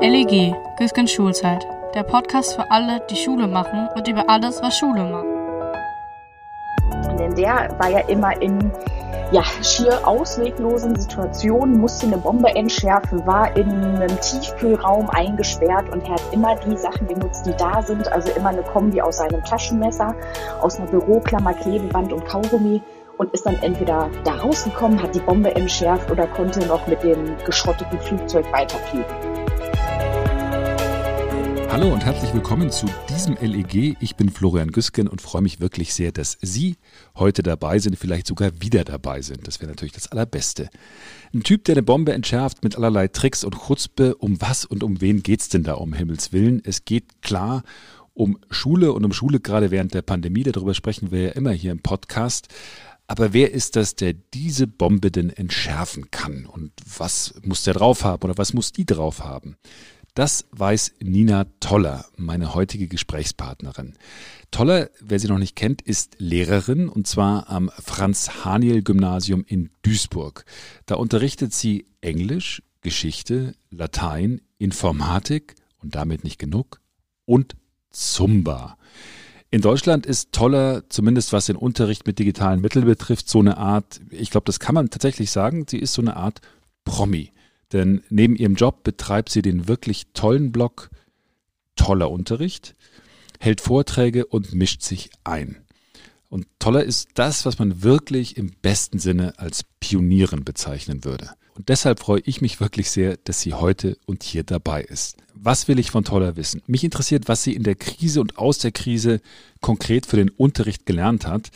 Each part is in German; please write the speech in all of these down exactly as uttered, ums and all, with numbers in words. L E G, Güssgen Schulzeit, der Podcast für alle, die Schule machen und über alles, was Schule macht. Denn der war ja immer in ja, schier ausweglosen Situationen, musste eine Bombe entschärfen, war in einem Tiefkühlraum eingesperrt und er hat immer die Sachen genutzt, die da sind. Also immer eine Kombi aus seinem Taschenmesser, aus einer Büroklammer, Klebeband und Kaugummi. Und ist dann entweder da rausgekommen, hat die Bombe entschärft oder konnte noch mit dem geschrotteten Flugzeug weiterfliegen. Hallo und herzlich willkommen zu diesem L E G. Ich bin Florian Güssgen und freue mich wirklich sehr, dass Sie heute dabei sind, vielleicht sogar wieder dabei sind. Das wäre natürlich das Allerbeste. Ein Typ, der eine Bombe entschärft mit allerlei Tricks und Chutzpe. Um was und um wen geht's denn da, um Himmels Willen? Es geht klar um Schule und um Schule gerade während der Pandemie. Darüber sprechen wir ja immer hier im Podcast. Aber wer ist das, der diese Bombe denn entschärfen kann? Und was muss der drauf haben oder was muss die drauf haben? Das weiß Nina Toller, meine heutige Gesprächspartnerin. Toller, wer sie noch nicht kennt, ist Lehrerin und zwar am Franz-Haniel-Gymnasium in Duisburg. Da unterrichtet sie Englisch, Geschichte, Latein, Informatik und damit nicht genug und Zumba. In Deutschland ist Toller, zumindest was den Unterricht mit digitalen Mitteln betrifft, so eine Art, ich glaube, das kann man tatsächlich sagen, sie ist so eine Art Promi. Denn neben ihrem Job betreibt sie den wirklich tollen Blog Toller Unterricht, hält Vorträge und mischt sich ein. Und Toller ist das, was man wirklich im besten Sinne als Pionierin bezeichnen würde. Und deshalb freue ich mich wirklich sehr, dass sie heute und hier dabei ist. Was will ich von Toller wissen? Mich interessiert, was sie in der Krise und aus der Krise konkret für den Unterricht gelernt hat.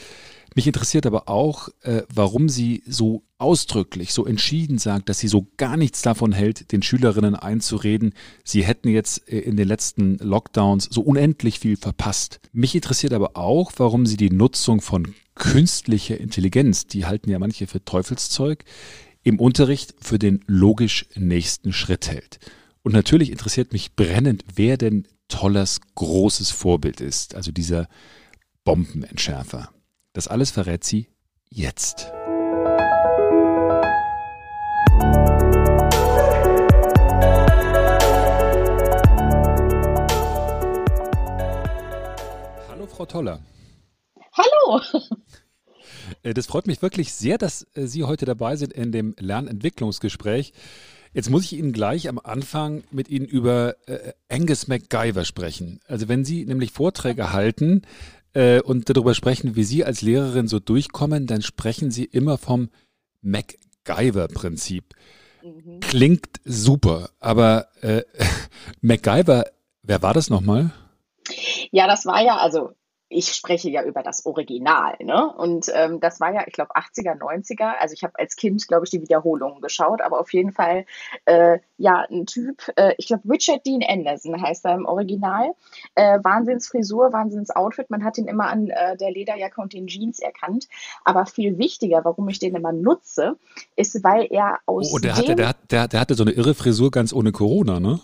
Mich interessiert aber auch, äh, warum sie so ausdrücklich, so entschieden sagt, dass sie so gar nichts davon hält, den Schülerinnen einzureden, sie hätten jetzt äh, in den letzten Lockdowns so unendlich viel verpasst. Mich interessiert aber auch, warum sie die Nutzung von künstlicher Intelligenz, die halten ja manche für Teufelszeug, im Unterricht für den logisch nächsten Schritt hält. Und natürlich interessiert mich brennend, wer denn Tollers großes Vorbild ist, also dieser Bombenentschärfer. Das alles verrät sie jetzt. Hallo, Frau Toller. Hallo. Das freut mich wirklich sehr, dass Sie heute dabei sind in dem Lernentwicklungsgespräch. Jetzt muss ich Ihnen gleich am Anfang mit Ihnen über äh, Angus MacGyver sprechen. Also wenn Sie nämlich Vorträge halten äh, und darüber sprechen, wie Sie als Lehrerin so durchkommen, dann sprechen Sie immer vom MacGyver-Prinzip. Mhm. Klingt super, aber äh, MacGyver, wer war das nochmal? Ja, das war ja, also ich spreche ja über das Original, ne? Und ähm, das war ja, ich glaube, achtziger, neunziger. Also ich habe als Kind, glaube ich, die Wiederholungen geschaut, aber auf jeden Fall, äh, ja, ein Typ, äh, ich glaube, Richard Dean Anderson heißt er im Original. Äh, Wahnsinnsfrisur, Wahnsinnsoutfit. Man hat ihn immer an äh, der Lederjacke und den Jeans erkannt. Aber viel wichtiger, warum ich den immer nutze, ist, weil er aus oh, der dem... Hatte, der, der, der hatte so eine irre Frisur ganz ohne Corona, ne?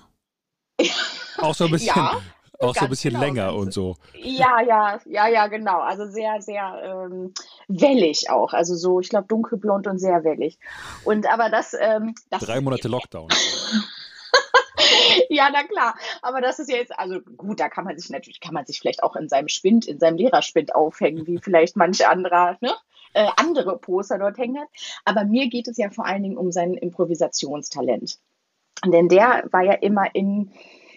Auch so ein bisschen... Ja. Auch so ein bisschen genau, länger und so. Ja, ja, ja, ja, genau. Also sehr, sehr ähm, wellig auch. Also so, ich glaube, dunkelblond und sehr wellig. Und aber das... Ähm, das Drei Monate Lockdown. Ja, na klar. Aber das ist ja jetzt, also gut, da kann man sich natürlich, kann man sich vielleicht auch in seinem Spind, in seinem Lehrerspind aufhängen, wie vielleicht manch anderer, ne? Äh, andere Poster dort hängen hat. Aber mir geht es ja vor allen Dingen um sein Improvisationstalent. Denn der war ja immer in...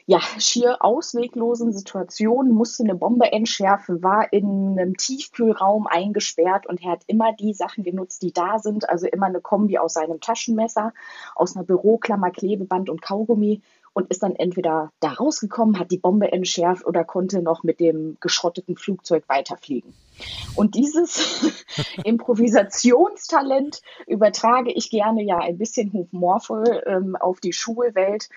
ja, schier ausweglosen Situationen, musste eine Bombe entschärfen, war in einem Tiefkühlraum eingesperrt und er hat immer die Sachen genutzt, die da sind. Also immer eine Kombi aus seinem Taschenmesser, aus einer Büroklammer, Klebeband und Kaugummi und ist dann entweder da rausgekommen, hat die Bombe entschärft oder konnte noch mit dem geschrotteten Flugzeug weiterfliegen. Und dieses Improvisationstalent übertrage ich gerne ja ein bisschen humorvoll ähm, auf die Schulwelt,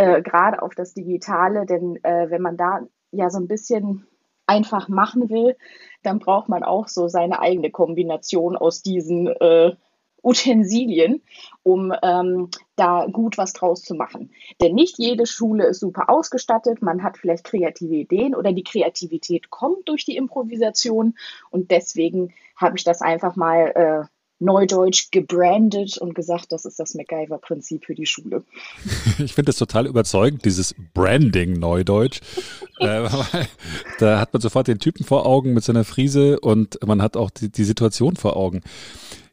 Äh, gerade auf das Digitale, denn äh, wenn man da ja so ein bisschen einfach machen will, dann braucht man auch so seine eigene Kombination aus diesen äh, Utensilien, um ähm, da gut was draus zu machen. Denn nicht jede Schule ist super ausgestattet, man hat vielleicht kreative Ideen oder die Kreativität kommt durch die Improvisation und deswegen habe ich das einfach mal äh, neudeutsch gebrandet und gesagt, das ist das MacGyver-Prinzip für die Schule. Ich finde das total überzeugend, dieses Branding-Neudeutsch. äh, da hat man sofort den Typen vor Augen mit seiner Frise und man hat auch die, die Situation vor Augen.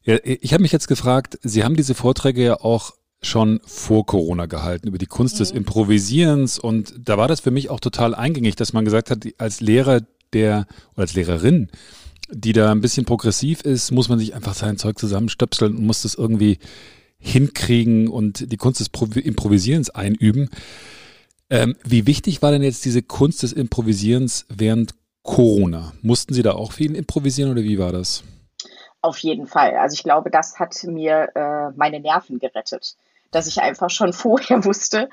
Ja, ich habe mich jetzt gefragt, Sie haben diese Vorträge ja auch schon vor Corona gehalten, über die Kunst mhm. des Improvisierens und da war das für mich auch total eingängig, dass man gesagt hat, als Lehrer der oder als Lehrerin, die da ein bisschen progressiv ist, muss man sich einfach sein Zeug zusammenstöpseln und muss das irgendwie hinkriegen und die Kunst des Pro- Improvisierens einüben. Ähm, wie wichtig war denn jetzt diese Kunst des Improvisierens während Corona? Mussten Sie da auch viel improvisieren oder wie war das? Auf jeden Fall. Also ich glaube, das hat mir äh, meine Nerven gerettet, dass ich einfach schon vorher wusste,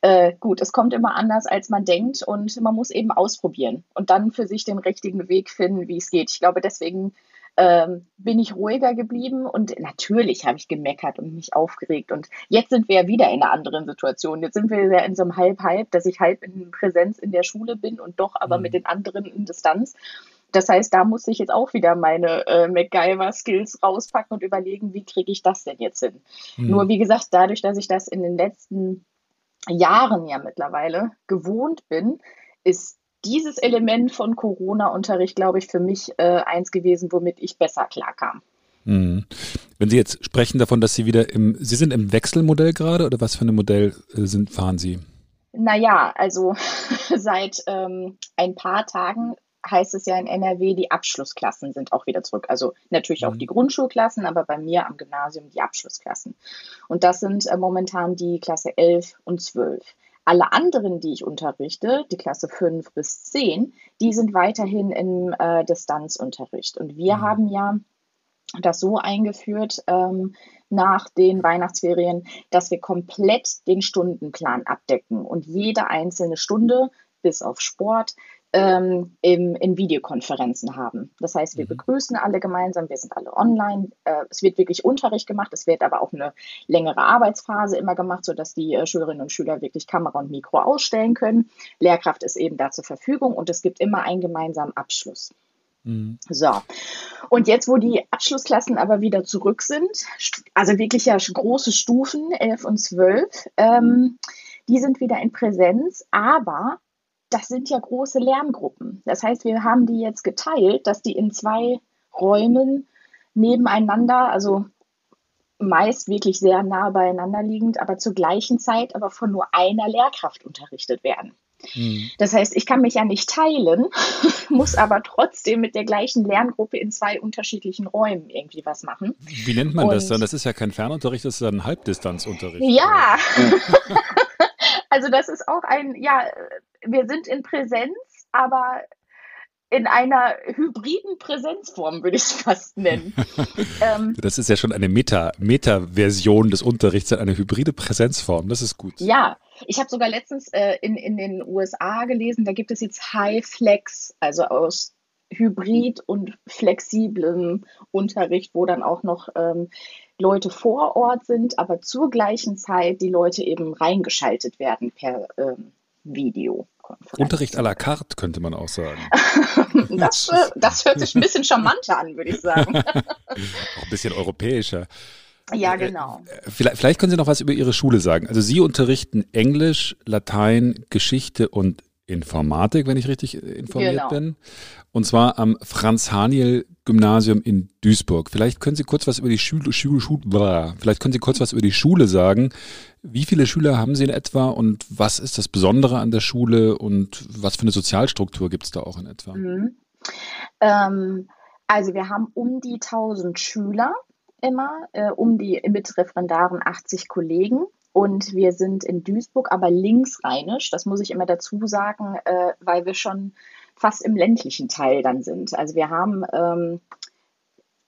äh, gut, es kommt immer anders, als man denkt und man muss eben ausprobieren und dann für sich den richtigen Weg finden, wie es geht. Ich glaube, deswegen ähm, bin ich ruhiger geblieben und natürlich habe ich gemeckert und mich aufgeregt und jetzt sind wir ja wieder in einer anderen Situation. Jetzt sind wir ja in so einem Halb-Halb, dass ich halb in Präsenz in der Schule bin und doch aber mhm. mit den anderen in Distanz. Das heißt, da muss ich jetzt auch wieder meine äh, MacGyver-Skills rauspacken und überlegen, wie kriege ich das denn jetzt hin? Mhm. Nur wie gesagt, dadurch, dass ich das in den letzten Jahren ja mittlerweile gewohnt bin, ist dieses Element von Corona-Unterricht, glaube ich, für mich äh, eins gewesen, womit ich besser klarkam. Mhm. Wenn Sie jetzt sprechen davon, dass Sie wieder im, Sie sind im Wechselmodell gerade oder was für ein Modell äh, sind, fahren Sie? Naja, also seit ähm, ein paar Tagen heißt es ja in N R W, die Abschlussklassen sind auch wieder zurück. Also natürlich mhm. auch die Grundschulklassen, aber bei mir am Gymnasium die Abschlussklassen. Und das sind äh, momentan die Klasse elf und zwölf. Alle anderen, die ich unterrichte, die Klasse fünf bis zehn, die sind weiterhin im äh, Distanzunterricht. Und wir mhm. haben ja das so eingeführt ähm, nach den Weihnachtsferien, dass wir komplett den Stundenplan abdecken und jede einzelne Stunde, bis auf Sport, Ähm, im, in Videokonferenzen haben. Das heißt, wir mhm. begrüßen alle gemeinsam, wir sind alle online. Äh, es wird wirklich Unterricht gemacht, es wird aber auch eine längere Arbeitsphase immer gemacht, sodass die äh, Schülerinnen und Schüler wirklich Kamera und Mikro ausstellen können. Lehrkraft ist eben da zur Verfügung und es gibt immer einen gemeinsamen Abschluss. Mhm. So, und jetzt, wo die Abschlussklassen aber wieder zurück sind, also wirklich ja große Stufen, elf und zwölf, ähm, die sind wieder in Präsenz, aber das sind ja große Lerngruppen. Das heißt, wir haben die jetzt geteilt, dass die in zwei Räumen nebeneinander, also meist wirklich sehr nah beieinander liegend, aber zur gleichen Zeit aber von nur einer Lehrkraft unterrichtet werden. Mhm. Das heißt, ich kann mich ja nicht teilen, muss aber trotzdem mit der gleichen Lerngruppe in zwei unterschiedlichen Räumen irgendwie was machen. Wie nennt man Und, das dann? Das ist ja kein Fernunterricht, das ist dann Halbdistanzunterricht. Ja, also das ist auch ein, ja, wir sind in Präsenz, aber in einer hybriden Präsenzform, würde ich es fast nennen. ähm, das ist ja schon eine Meta, Meta-Version des Unterrichts, eine hybride Präsenzform, das ist gut. Ja, ich habe sogar letztens äh, in, in den U S A gelesen, da gibt es jetzt High Flex, also aus Hybrid und flexiblem Unterricht, wo dann auch noch ähm, Leute vor Ort sind, aber zur gleichen Zeit die Leute eben reingeschaltet werden per ähm, Videokonferenz. Unterricht à la carte, könnte man auch sagen. das, das hört sich ein bisschen charmanter an, würde ich sagen. Auch ein bisschen europäischer. Ja, genau. Vielleicht, vielleicht können Sie noch was über Ihre Schule sagen. Also Sie unterrichten Englisch, Latein, Geschichte und Informatik, wenn ich richtig informiert genau. bin. Und zwar am Franz-Haniel-Gymnasium in Duisburg. Vielleicht können Sie kurz was über die Schule, Schule, Schule, vielleicht können Sie kurz was über die Schule sagen. Wie viele Schüler haben Sie in etwa und was ist das Besondere an der Schule und was für eine Sozialstruktur gibt es da auch in etwa? Mhm. Ähm, also wir haben um die tausend Schüler immer, äh, um die mit Referendaren achtzig Kollegen. Und wir sind in Duisburg, aber linksrheinisch, das muss ich immer dazu sagen, äh, weil wir schon fast im ländlichen Teil dann sind. Also wir haben, ähm,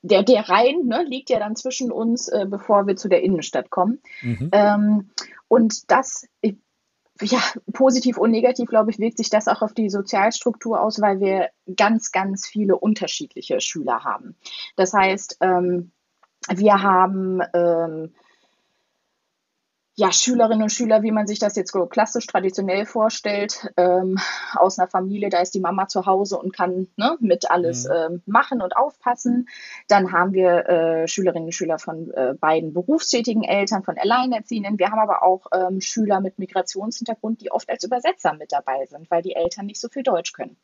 der, der Rhein ne, liegt ja dann zwischen uns, äh, bevor wir zu der Innenstadt kommen. Mhm. Ähm, und das, ja, positiv und negativ, glaube ich, wirkt sich das auch auf die Sozialstruktur aus, weil wir ganz, ganz viele unterschiedliche Schüler haben. Das heißt, ähm, Wir haben ähm, ja, Schülerinnen und Schüler, wie man sich das jetzt so klassisch traditionell vorstellt, ähm, aus einer Familie, da ist die Mama zu Hause und kann ne, mit alles mhm. ähm, machen und aufpassen. Dann haben wir äh, Schülerinnen und Schüler von äh, beiden berufstätigen Eltern, von Alleinerziehenden. Wir haben aber auch ähm, Schüler mit Migrationshintergrund, die oft als Übersetzer mit dabei sind, weil die Eltern nicht so viel Deutsch können.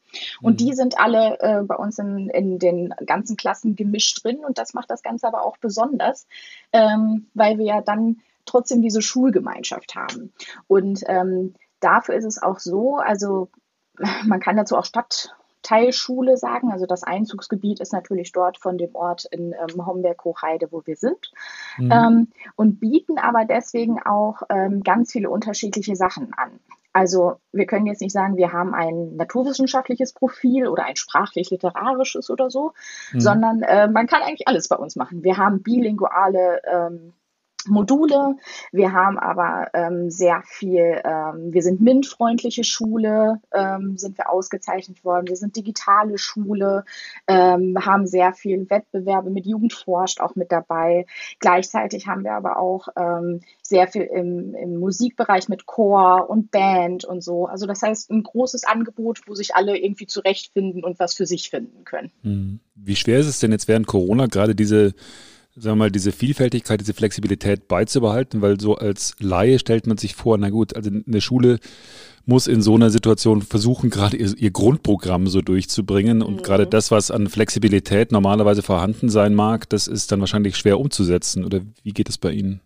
Mhm. Und die sind alle äh, bei uns in, in den ganzen Klassen gemischt drin. Und das macht das Ganze aber auch besonders, ähm, weil wir ja dann trotzdem diese Schulgemeinschaft haben. Und ähm, dafür ist es auch so, also man kann dazu auch Stadtteilschule sagen, also das Einzugsgebiet ist natürlich dort von dem Ort in ähm, Homberg-Hochheide, wo wir sind, mhm. ähm, und bieten aber deswegen auch ähm, ganz viele unterschiedliche Sachen an. Also wir können jetzt nicht sagen, wir haben ein naturwissenschaftliches Profil oder ein sprachlich-literarisches oder so, mhm. sondern äh, man kann eigentlich alles bei uns machen. Wir haben bilinguale ähm, Module, wir haben aber ähm, sehr viel, ähm, wir sind MINT-freundliche Schule, ähm, sind wir ausgezeichnet worden, wir sind digitale Schule, ähm, haben sehr viel Wettbewerbe mit Jugend forscht auch mit dabei. Gleichzeitig haben wir aber auch ähm, sehr viel im, im Musikbereich mit Chor und Band und so. Also das heißt, ein großes Angebot, wo sich alle irgendwie zurechtfinden und was für sich finden können. Wie schwer ist es denn jetzt während Corona gerade diese sagen wir mal, diese Vielfältigkeit, diese Flexibilität beizubehalten, weil so als Laie stellt man sich vor, na gut, also eine Schule muss in so einer Situation versuchen, gerade ihr, ihr Grundprogramm so durchzubringen und mhm. gerade das, was an Flexibilität normalerweise vorhanden sein mag, das ist dann wahrscheinlich schwer umzusetzen. Oder wie geht es bei Ihnen?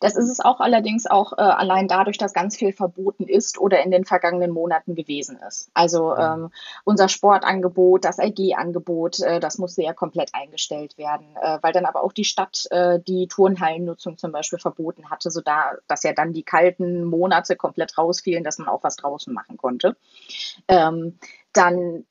Das ist es auch allerdings auch äh, allein dadurch, dass ganz viel verboten ist oder in den vergangenen Monaten gewesen ist. Also ähm, unser Sportangebot, das L G-Angebot, äh, das musste ja komplett eingestellt werden, äh, weil dann aber auch die Stadt äh, die Turnhallennutzung zum Beispiel verboten hatte, so da, dass ja dann die kalten Monate komplett rausfielen, dass man auch was draußen machen konnte. Ähm, dann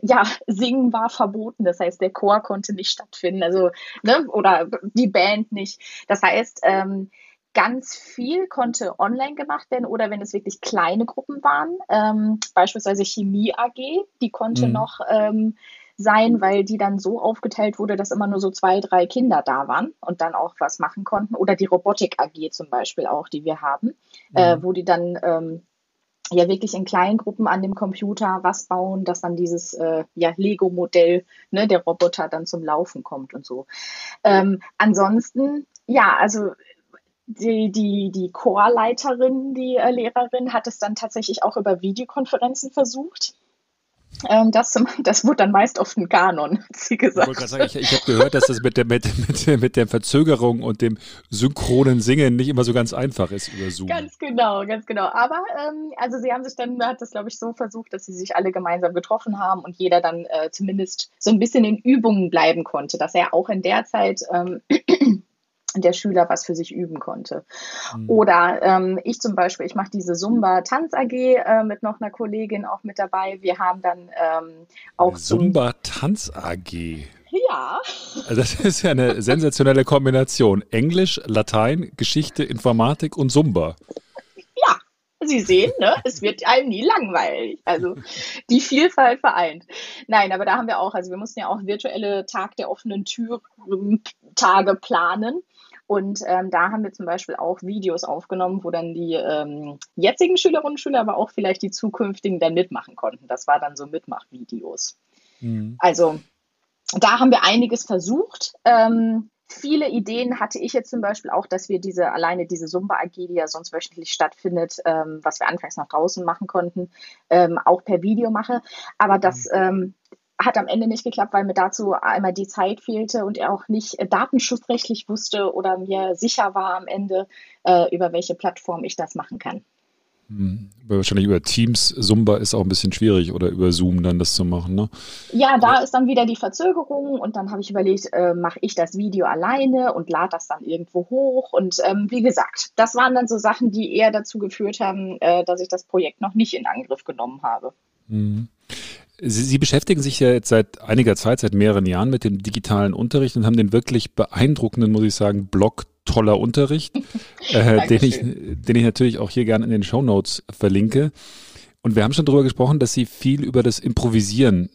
ja, Singen war verboten, das heißt, der Chor konnte nicht stattfinden, also ne, oder die Band nicht. Das heißt, ähm, ganz viel konnte online gemacht werden oder wenn es wirklich kleine Gruppen waren, ähm, beispielsweise Chemie A G, die konnte mhm. noch ähm, sein, weil die dann so aufgeteilt wurde, dass immer nur so zwei, drei Kinder da waren und dann auch was machen konnten. Oder die Robotik A G zum Beispiel auch, die wir haben, mhm. äh, wo die dann ähm, ja wirklich in kleinen Gruppen an dem Computer was bauen, dass dann dieses äh, ja, Lego-Modell, ne, der Roboter dann zum Laufen kommt und so. Ähm, ansonsten, ja, also die, die, die Chorleiterin, die äh, Lehrerin, hat es dann tatsächlich auch über Videokonferenzen versucht. Ähm, das, das wurde dann meist oft ein Kanon, hat sie gesagt. Ich, ich, ich habe gehört, dass das mit der, mit, mit, mit der Verzögerung und dem synchronen Singen nicht immer so ganz einfach ist über Zoom. Ganz genau, ganz genau. Aber ähm, also sie haben sich dann, hat das glaube ich so versucht, dass sie sich alle gemeinsam getroffen haben und jeder dann äh, zumindest so ein bisschen in Übungen bleiben konnte, dass er auch in der Zeit ähm, der Schüler was für sich üben konnte. Mhm. Oder ähm, ich zum Beispiel, ich mache diese Zumba-Tanz-A G äh, mit noch einer Kollegin auch mit dabei. Wir haben dann ähm, auch Zumba-Tanz-A G? Ja. Also das ist ja eine sensationelle Kombination. Englisch, Latein, Geschichte, Informatik und Zumba. Ja, Sie sehen, ne? Es wird einem nie langweilig. Also die Vielfalt vereint. Nein, aber da haben wir auch, also wir mussten ja auch virtuelle Tag der offenen Tür Tage planen. Und ähm, da haben wir zum Beispiel auch Videos aufgenommen, wo dann die ähm, jetzigen Schülerinnen und Schüler, aber auch vielleicht die zukünftigen dann mitmachen konnten. Das war dann so Mitmachvideos. Mhm. Also da haben wir einiges versucht. Ähm, viele Ideen hatte ich jetzt zum Beispiel auch, dass wir diese alleine diese Zumba-A G, die ja sonst wöchentlich stattfindet, ähm, was wir anfangs noch draußen machen konnten, ähm, auch per Video mache. Aber das mhm. ähm, hat am Ende nicht geklappt, weil mir dazu einmal die Zeit fehlte und er auch nicht datenschutzrechtlich wusste oder mir sicher war am Ende, äh, über welche Plattform ich das machen kann. Hm. Wahrscheinlich über Teams, Zumba ist auch ein bisschen schwierig oder über Zoom dann das zu machen, ne? Ja, da ja. ist dann wieder die Verzögerung und dann habe ich überlegt, äh, mache ich das Video alleine und lade das dann irgendwo hoch und ähm, wie gesagt, das waren dann so Sachen, die eher dazu geführt haben, äh, dass ich das Projekt noch nicht in Angriff genommen habe. Mhm. Sie, Sie beschäftigen sich ja jetzt seit einiger Zeit, seit mehreren Jahren mit dem digitalen Unterricht und haben den wirklich beeindruckenden, muss ich sagen, Blog Toller Unterricht, äh, den, ich, den ich natürlich auch hier gerne in den Shownotes verlinke. Und wir haben schon darüber gesprochen, dass Sie viel über das Improvisieren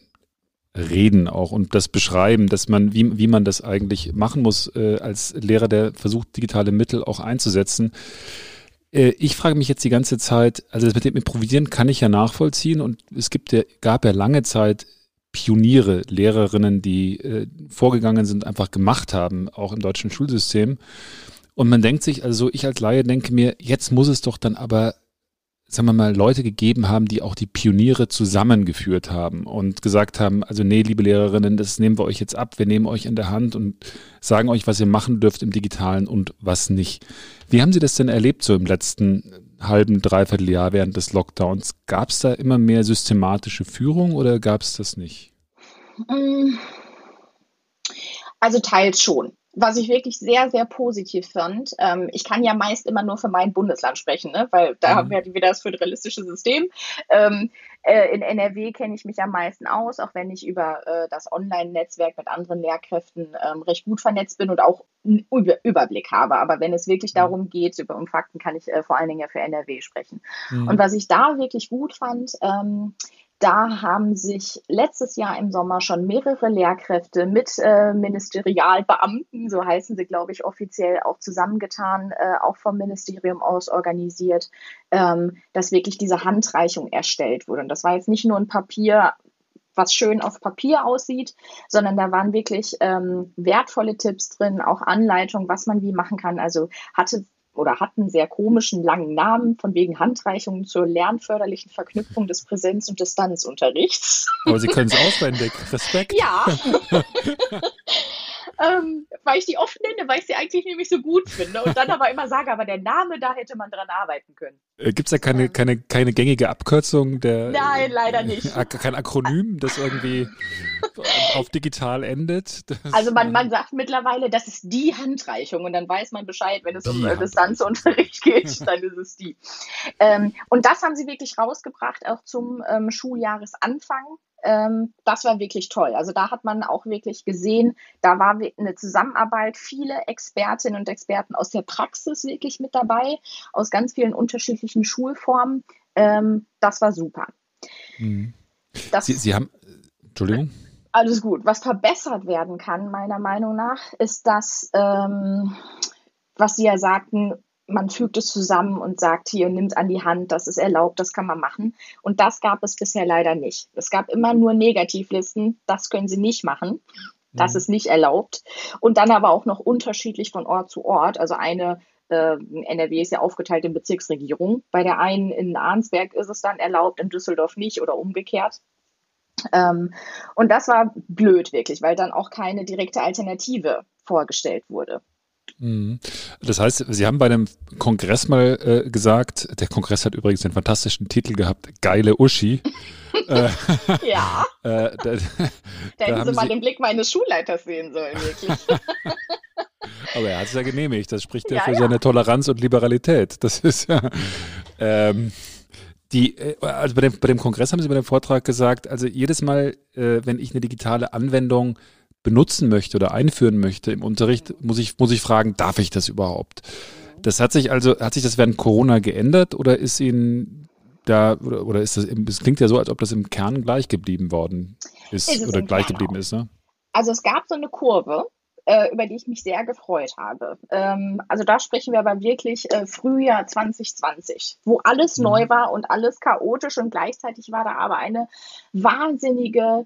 reden auch und das beschreiben, dass man, wie, wie man das eigentlich machen muss, äh, als Lehrer, der versucht, digitale Mittel auch einzusetzen. Äh, ich frage mich jetzt die ganze Zeit, also das mit dem Improvisieren kann ich ja nachvollziehen und es gibt ja, gab ja lange Zeit Pioniere, Lehrerinnen, die äh, vorgegangen sind, einfach gemacht haben, auch im deutschen Schulsystem. Und man denkt sich, also ich als Laie denke mir, jetzt muss es doch dann aber, sagen wir mal, Leute gegeben haben, die auch die Pioniere zusammengeführt haben und gesagt haben, also nee, liebe Lehrerinnen, das nehmen wir euch jetzt ab, wir nehmen euch in der Hand und sagen euch, was ihr machen dürft im Digitalen und was nicht. Wie haben Sie das denn erlebt so im letzten halben, dreiviertel Jahr während des Lockdowns? Gab es da immer mehr systematische Führung oder gab es das nicht? Also teils schon. Was ich wirklich sehr, sehr positiv fand, ähm, ich kann ja meist immer nur für mein Bundesland sprechen, ne? Weil da mhm. haben wir wieder das föderalistische System. Ähm, äh, in N R W kenne ich mich am meisten aus, auch wenn ich über äh, das Online-Netzwerk mit anderen Lehrkräften ähm, recht gut vernetzt bin und auch einen Über- Überblick habe. Aber wenn es wirklich darum geht, über um Fakten, kann ich äh, vor allen Dingen ja für N R W sprechen. Mhm. Und was ich da wirklich gut fand, ähm, da haben sich letztes Jahr im Sommer schon mehrere Lehrkräfte mit äh, Ministerialbeamten, so heißen sie, glaube ich, offiziell auch zusammengetan, äh, auch vom Ministerium aus organisiert, ähm, dass wirklich diese Handreichung erstellt wurde. Und das war jetzt nicht nur ein Papier, was schön auf Papier aussieht, sondern da waren wirklich ähm, wertvolle Tipps drin, auch Anleitungen, was man wie machen kann. Also hatte oder hat einen sehr komischen, langen Namen, von wegen Handreichungen zur lernförderlichen Verknüpfung des Präsenz- und Distanzunterrichts. Aber Sie können es auswendig. Respekt. Ja. ähm, weil ich die oft nenne, weil ich sie eigentlich nämlich so gut finde und dann aber immer sage, aber der Name, da hätte man dran arbeiten können. Äh, Gibt es da keine, ähm, keine, keine gängige Abkürzung? Der, nein, leider nicht. Äh, kein Akronym, das irgendwie auf digital endet? Also man, man sagt mittlerweile, das ist die Handreichung und dann weiß man Bescheid, wenn es die um äh, Distanzunterricht geht, dann ist es die. Ähm, und das haben sie wirklich rausgebracht, auch zum ähm, Schuljahresanfang. Ähm, das war wirklich toll. Also da hat man auch wirklich gesehen, da war eine Zusammenarbeit, viele Expertinnen und Experten aus der Praxis wirklich mit dabei, aus ganz vielen unterschiedlichen Schulformen. Ähm, das war super. Mhm. Das, Sie, Sie haben, Entschuldigung? Alles gut. Was verbessert werden kann, meiner Meinung nach, ist das, ähm, was Sie ja sagten, man fügt es zusammen und sagt hier, nimmt an die Hand, das ist erlaubt, das kann man machen. Und das gab es bisher leider nicht. Es gab immer nur Negativlisten, das können Sie nicht machen, das mhm. ist nicht erlaubt. Und dann aber auch noch unterschiedlich von Ort zu Ort. Also eine äh, N R W ist ja aufgeteilt in Bezirksregierungen. Bei der einen in Arnsberg ist es dann erlaubt, in Düsseldorf nicht oder umgekehrt. Ähm, und das war blöd wirklich, weil dann auch keine direkte Alternative vorgestellt wurde. Das heißt, Sie haben bei einem Kongress mal äh, gesagt, der Kongress hat übrigens den fantastischen Titel gehabt, Geile Uschi. äh, ja, äh, da, da, da hätten Sie mal Sie... den Blick meines Schulleiters sehen sollen, wirklich. Aber er hat es ja genehmigt, das spricht ja, ja für ja. seine Toleranz und Liberalität. Das ist ja... Ähm, Die, also bei dem, bei dem Kongress haben Sie bei dem Vortrag gesagt, also jedes Mal, äh, wenn ich eine digitale Anwendung benutzen möchte oder einführen möchte im Unterricht, muss ich, muss ich fragen, darf ich das überhaupt? Das hat sich also, hat sich das während Corona geändert oder ist Ihnen da, oder, oder ist das, es klingt ja so, als ob das im Kern gleich geblieben worden ist, ist oder gleich Kern geblieben auch. Ist, ne? Also es gab so eine Kurve, über die ich mich sehr gefreut habe. Also da sprechen wir aber wirklich Frühjahr zwanzig zwanzig, wo alles mhm. neu war und alles chaotisch und gleichzeitig war da aber eine wahnsinnige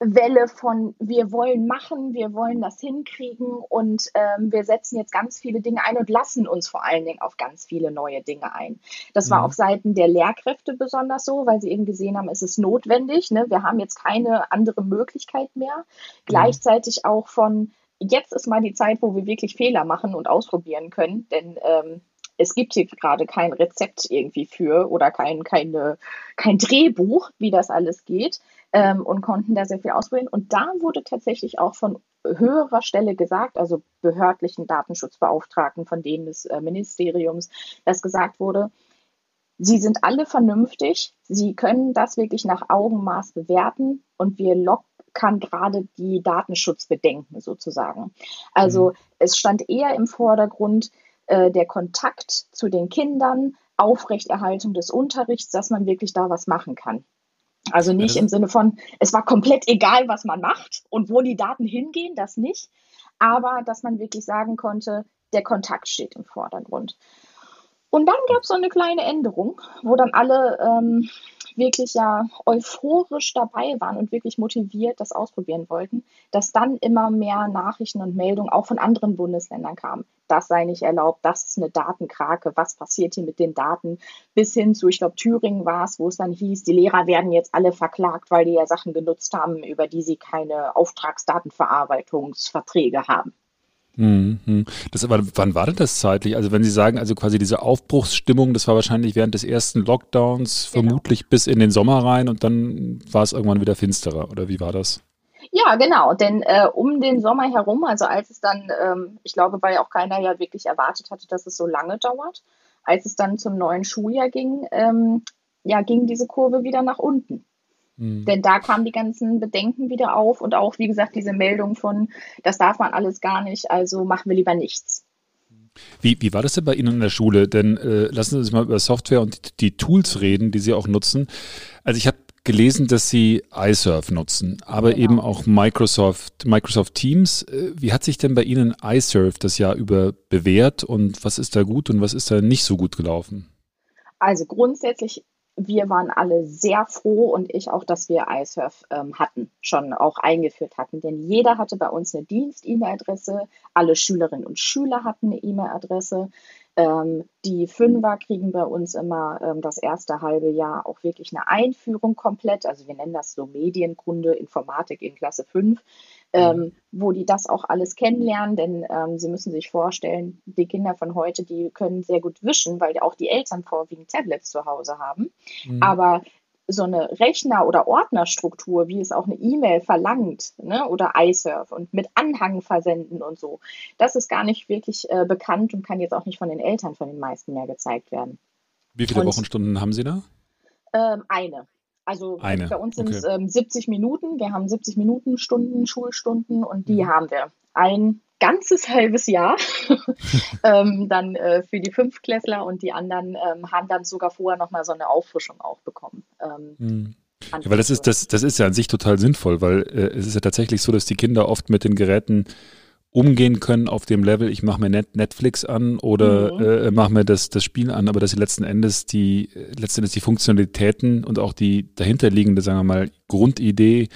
Welle von wir wollen machen, wir wollen das hinkriegen und ähm, wir setzen jetzt ganz viele Dinge ein und lassen uns vor allen Dingen auf ganz viele neue Dinge ein. Das mhm. war auf Seiten der Lehrkräfte besonders so, weil sie eben gesehen haben, es ist notwendig, ne? Wir haben jetzt keine andere Möglichkeit mehr. Mhm. Gleichzeitig auch von jetzt ist mal die Zeit, wo wir wirklich Fehler machen und ausprobieren können, denn ähm, es gibt hier gerade kein Rezept irgendwie für oder kein, keine, kein Drehbuch, wie das alles geht, ähm, und konnten da sehr viel ausprobieren. Und da wurde tatsächlich auch von höherer Stelle gesagt, also behördlichen Datenschutzbeauftragten, von denen des äh, Ministeriums, dass gesagt wurde, Sie sind alle vernünftig, Sie können das wirklich nach Augenmaß bewerten und wir locken kann gerade die Datenschutzbedenken sozusagen. Also mhm. es stand eher im Vordergrund äh, der Kontakt zu den Kindern, Aufrechterhaltung des Unterrichts, dass man wirklich da was machen kann. Also nicht im Sinne von, es war komplett egal, was man macht und wo die Daten hingehen, das nicht. Aber dass man wirklich sagen konnte, der Kontakt steht im Vordergrund. Und dann gab es so eine kleine Änderung, wo dann alle ähm, wirklich ja euphorisch dabei waren und wirklich motiviert das ausprobieren wollten, dass dann immer mehr Nachrichten und Meldungen auch von anderen Bundesländern kamen. Das sei nicht erlaubt, das ist eine Datenkrake, was passiert hier mit den Daten? Bis hin zu, ich glaube, Thüringen war es, wo es dann hieß, die Lehrer werden jetzt alle verklagt, weil die ja Sachen genutzt haben, über die sie keine Auftragsdatenverarbeitungsverträge haben. Das, wann war denn das zeitlich? Also wenn Sie sagen, also quasi diese Aufbruchsstimmung, das war wahrscheinlich während des ersten Lockdowns, vermutlich genau. bis in den Sommer rein und dann war es irgendwann wieder finsterer, oder wie war das? Ja, genau, denn äh, um den Sommer herum, also als es dann, ähm, ich glaube, weil auch keiner ja wirklich erwartet hatte, dass es so lange dauert, als es dann zum neuen Schuljahr ging, ähm, ja, ging diese Kurve wieder nach unten. Mhm. Denn da kamen die ganzen Bedenken wieder auf und auch, wie gesagt, diese Meldung von, das darf man alles gar nicht, also machen wir lieber nichts. Wie, wie war das denn bei Ihnen in der Schule? Denn äh, lassen Sie uns mal über Software und die, die Tools reden, die Sie auch nutzen. Also ich habe gelesen, dass Sie iServe nutzen, aber genau. eben auch Microsoft, Microsoft Teams. Wie hat sich denn bei Ihnen iServe das Jahr über bewährt und was ist da gut und was ist da nicht so gut gelaufen? Also grundsätzlich, wir waren alle sehr froh und ich auch, dass wir iServe ähm, hatten, schon auch eingeführt hatten. Denn jeder hatte bei uns eine Dienst-E-Mail-Adresse, alle Schülerinnen und Schüler hatten eine E-Mail-Adresse. Ähm, die Fünfer kriegen bei uns immer ähm, das erste halbe Jahr auch wirklich eine Einführung komplett. Also wir nennen das so Medienkunde, Informatik in Klasse fünf, ähm, wo die das auch alles kennenlernen. Denn ähm, Sie müssen sich vorstellen, die Kinder von heute, die können sehr gut wischen, weil auch die Eltern vorwiegend Tablets zu Hause haben. Mhm. Aber so eine Rechner- oder Ordnerstruktur, wie es auch eine E-Mail verlangt, ne, oder iServe und mit Anhang versenden und so, das ist gar nicht wirklich äh, bekannt und kann jetzt auch nicht von den Eltern, von den meisten mehr gezeigt werden. Wie viele und, Wochenstunden haben Sie da? Ähm, eine. Also eine. Bei uns sind okay. es ähm, siebzig Minuten. Wir haben siebzig Minuten Stunden, Schulstunden und die mhm. haben wir. Ein ganzes halbes Jahr ähm, dann äh, für die Fünftklässler und die anderen ähm, haben dann sogar vorher nochmal so eine Auffrischung auch bekommen. Ähm, mhm. Ja, weil das ist, das, das ist ja an sich total sinnvoll, weil äh, es ist ja tatsächlich so, dass die Kinder oft mit den Geräten umgehen können auf dem Level, ich mache mir Net- Netflix an oder mhm. äh, mache mir das, das Spiel an, aber dass sie letzten Endes die, letzten Endes die Funktionalitäten und auch die dahinterliegende, sagen wir mal, Grundidee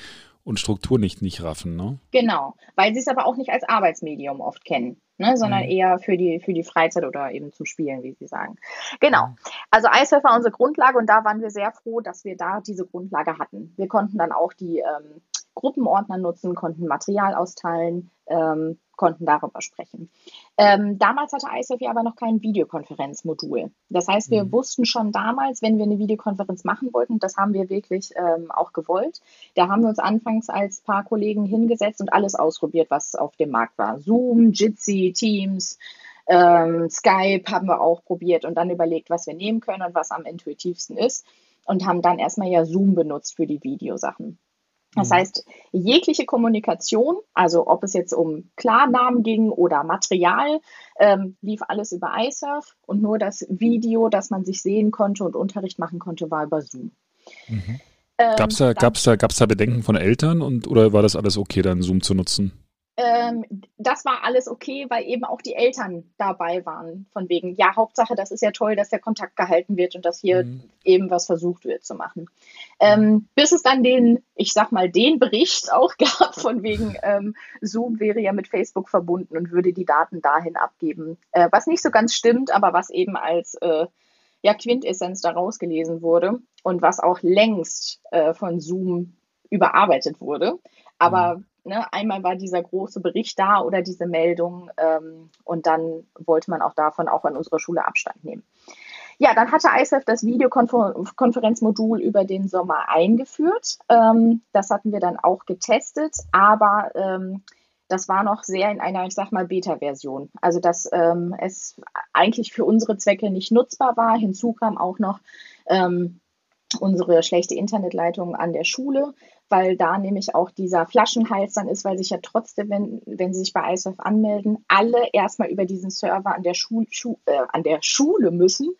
und Struktur nicht, nicht raffen, ne? Genau, weil sie es aber auch nicht als Arbeitsmedium oft kennen, ne? Sondern mhm. eher für die, für die Freizeit oder eben zum Spielen, wie Sie sagen. Genau, also iServe war unsere Grundlage und da waren wir sehr froh, dass wir da diese Grundlage hatten. Wir konnten dann auch die ähm, Gruppenordner nutzen, konnten Material austeilen, ähm, konnten darüber sprechen. Ähm, damals hatte iServe aber noch kein Videokonferenzmodul. Das heißt, wir mhm. wussten schon damals, wenn wir eine Videokonferenz machen wollten, das haben wir wirklich ähm, auch gewollt. Da haben wir uns anfangs als paar Kollegen hingesetzt und alles ausprobiert, was auf dem Markt war. Zoom, Jitsi, Teams, ähm, Skype haben wir auch probiert und dann überlegt, was wir nehmen können und was am intuitivsten ist und haben dann erstmal ja Zoom benutzt für die Videosachen. Das heißt, jegliche Kommunikation, also ob es jetzt um Klarnamen ging oder Material, ähm, lief alles über iServe und nur das Video, das man sich sehen konnte und Unterricht machen konnte, war über Zoom. Mhm. Ähm, gab es da, gab's da, gab's da Bedenken von Eltern und oder war das alles okay, dann Zoom zu nutzen? Ähm, das war alles okay, weil eben auch die Eltern dabei waren, von wegen, ja, Hauptsache, das ist ja toll, dass der Kontakt gehalten wird und dass hier mhm. eben was versucht wird zu machen. Ähm, bis es dann den, ich sag mal, den Bericht auch gab, von wegen, ähm, Zoom wäre ja mit Facebook verbunden und würde die Daten dahin abgeben, äh, was nicht so ganz stimmt, aber was eben als äh, ja, Quintessenz daraus gelesen wurde und was auch längst äh, von Zoom überarbeitet wurde, aber mhm. Ne, einmal war dieser große Bericht da oder diese Meldung ähm, und dann wollte man auch davon auch an unserer Schule Abstand nehmen. Ja, dann hatte iServe das Videokonferenzmodul über den Sommer eingeführt. Ähm, das hatten wir dann auch getestet, aber ähm, das war noch sehr in einer, ich sag mal, Beta-Version. Also, dass ähm, es eigentlich für unsere Zwecke nicht nutzbar war. Hinzu kam auch noch ähm, unsere schlechte Internetleitung an der Schule, weil da nämlich auch dieser Flaschenhals dann ist, weil sich ja trotzdem, wenn, wenn sie sich bei iServe anmelden, alle erstmal über diesen Server an der, Schul, Schu, äh, an der Schule müssen, mhm.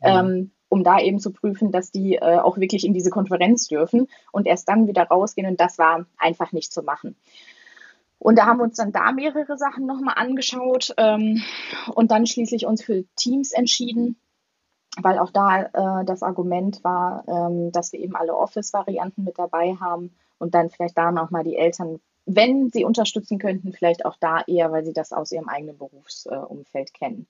ähm, um da eben zu prüfen, dass die äh, auch wirklich in diese Konferenz dürfen und erst dann wieder rausgehen. Und das war einfach nicht zu machen. Und da haben wir uns dann da mehrere Sachen nochmal angeschaut ähm, und dann schließlich uns für Teams entschieden, weil auch da äh, das Argument war, ähm, dass wir eben alle Office-Varianten mit dabei haben und dann vielleicht da nochmal die Eltern, wenn sie unterstützen könnten, vielleicht auch da eher, weil sie das aus ihrem eigenen Berufsumfeld äh, kennen.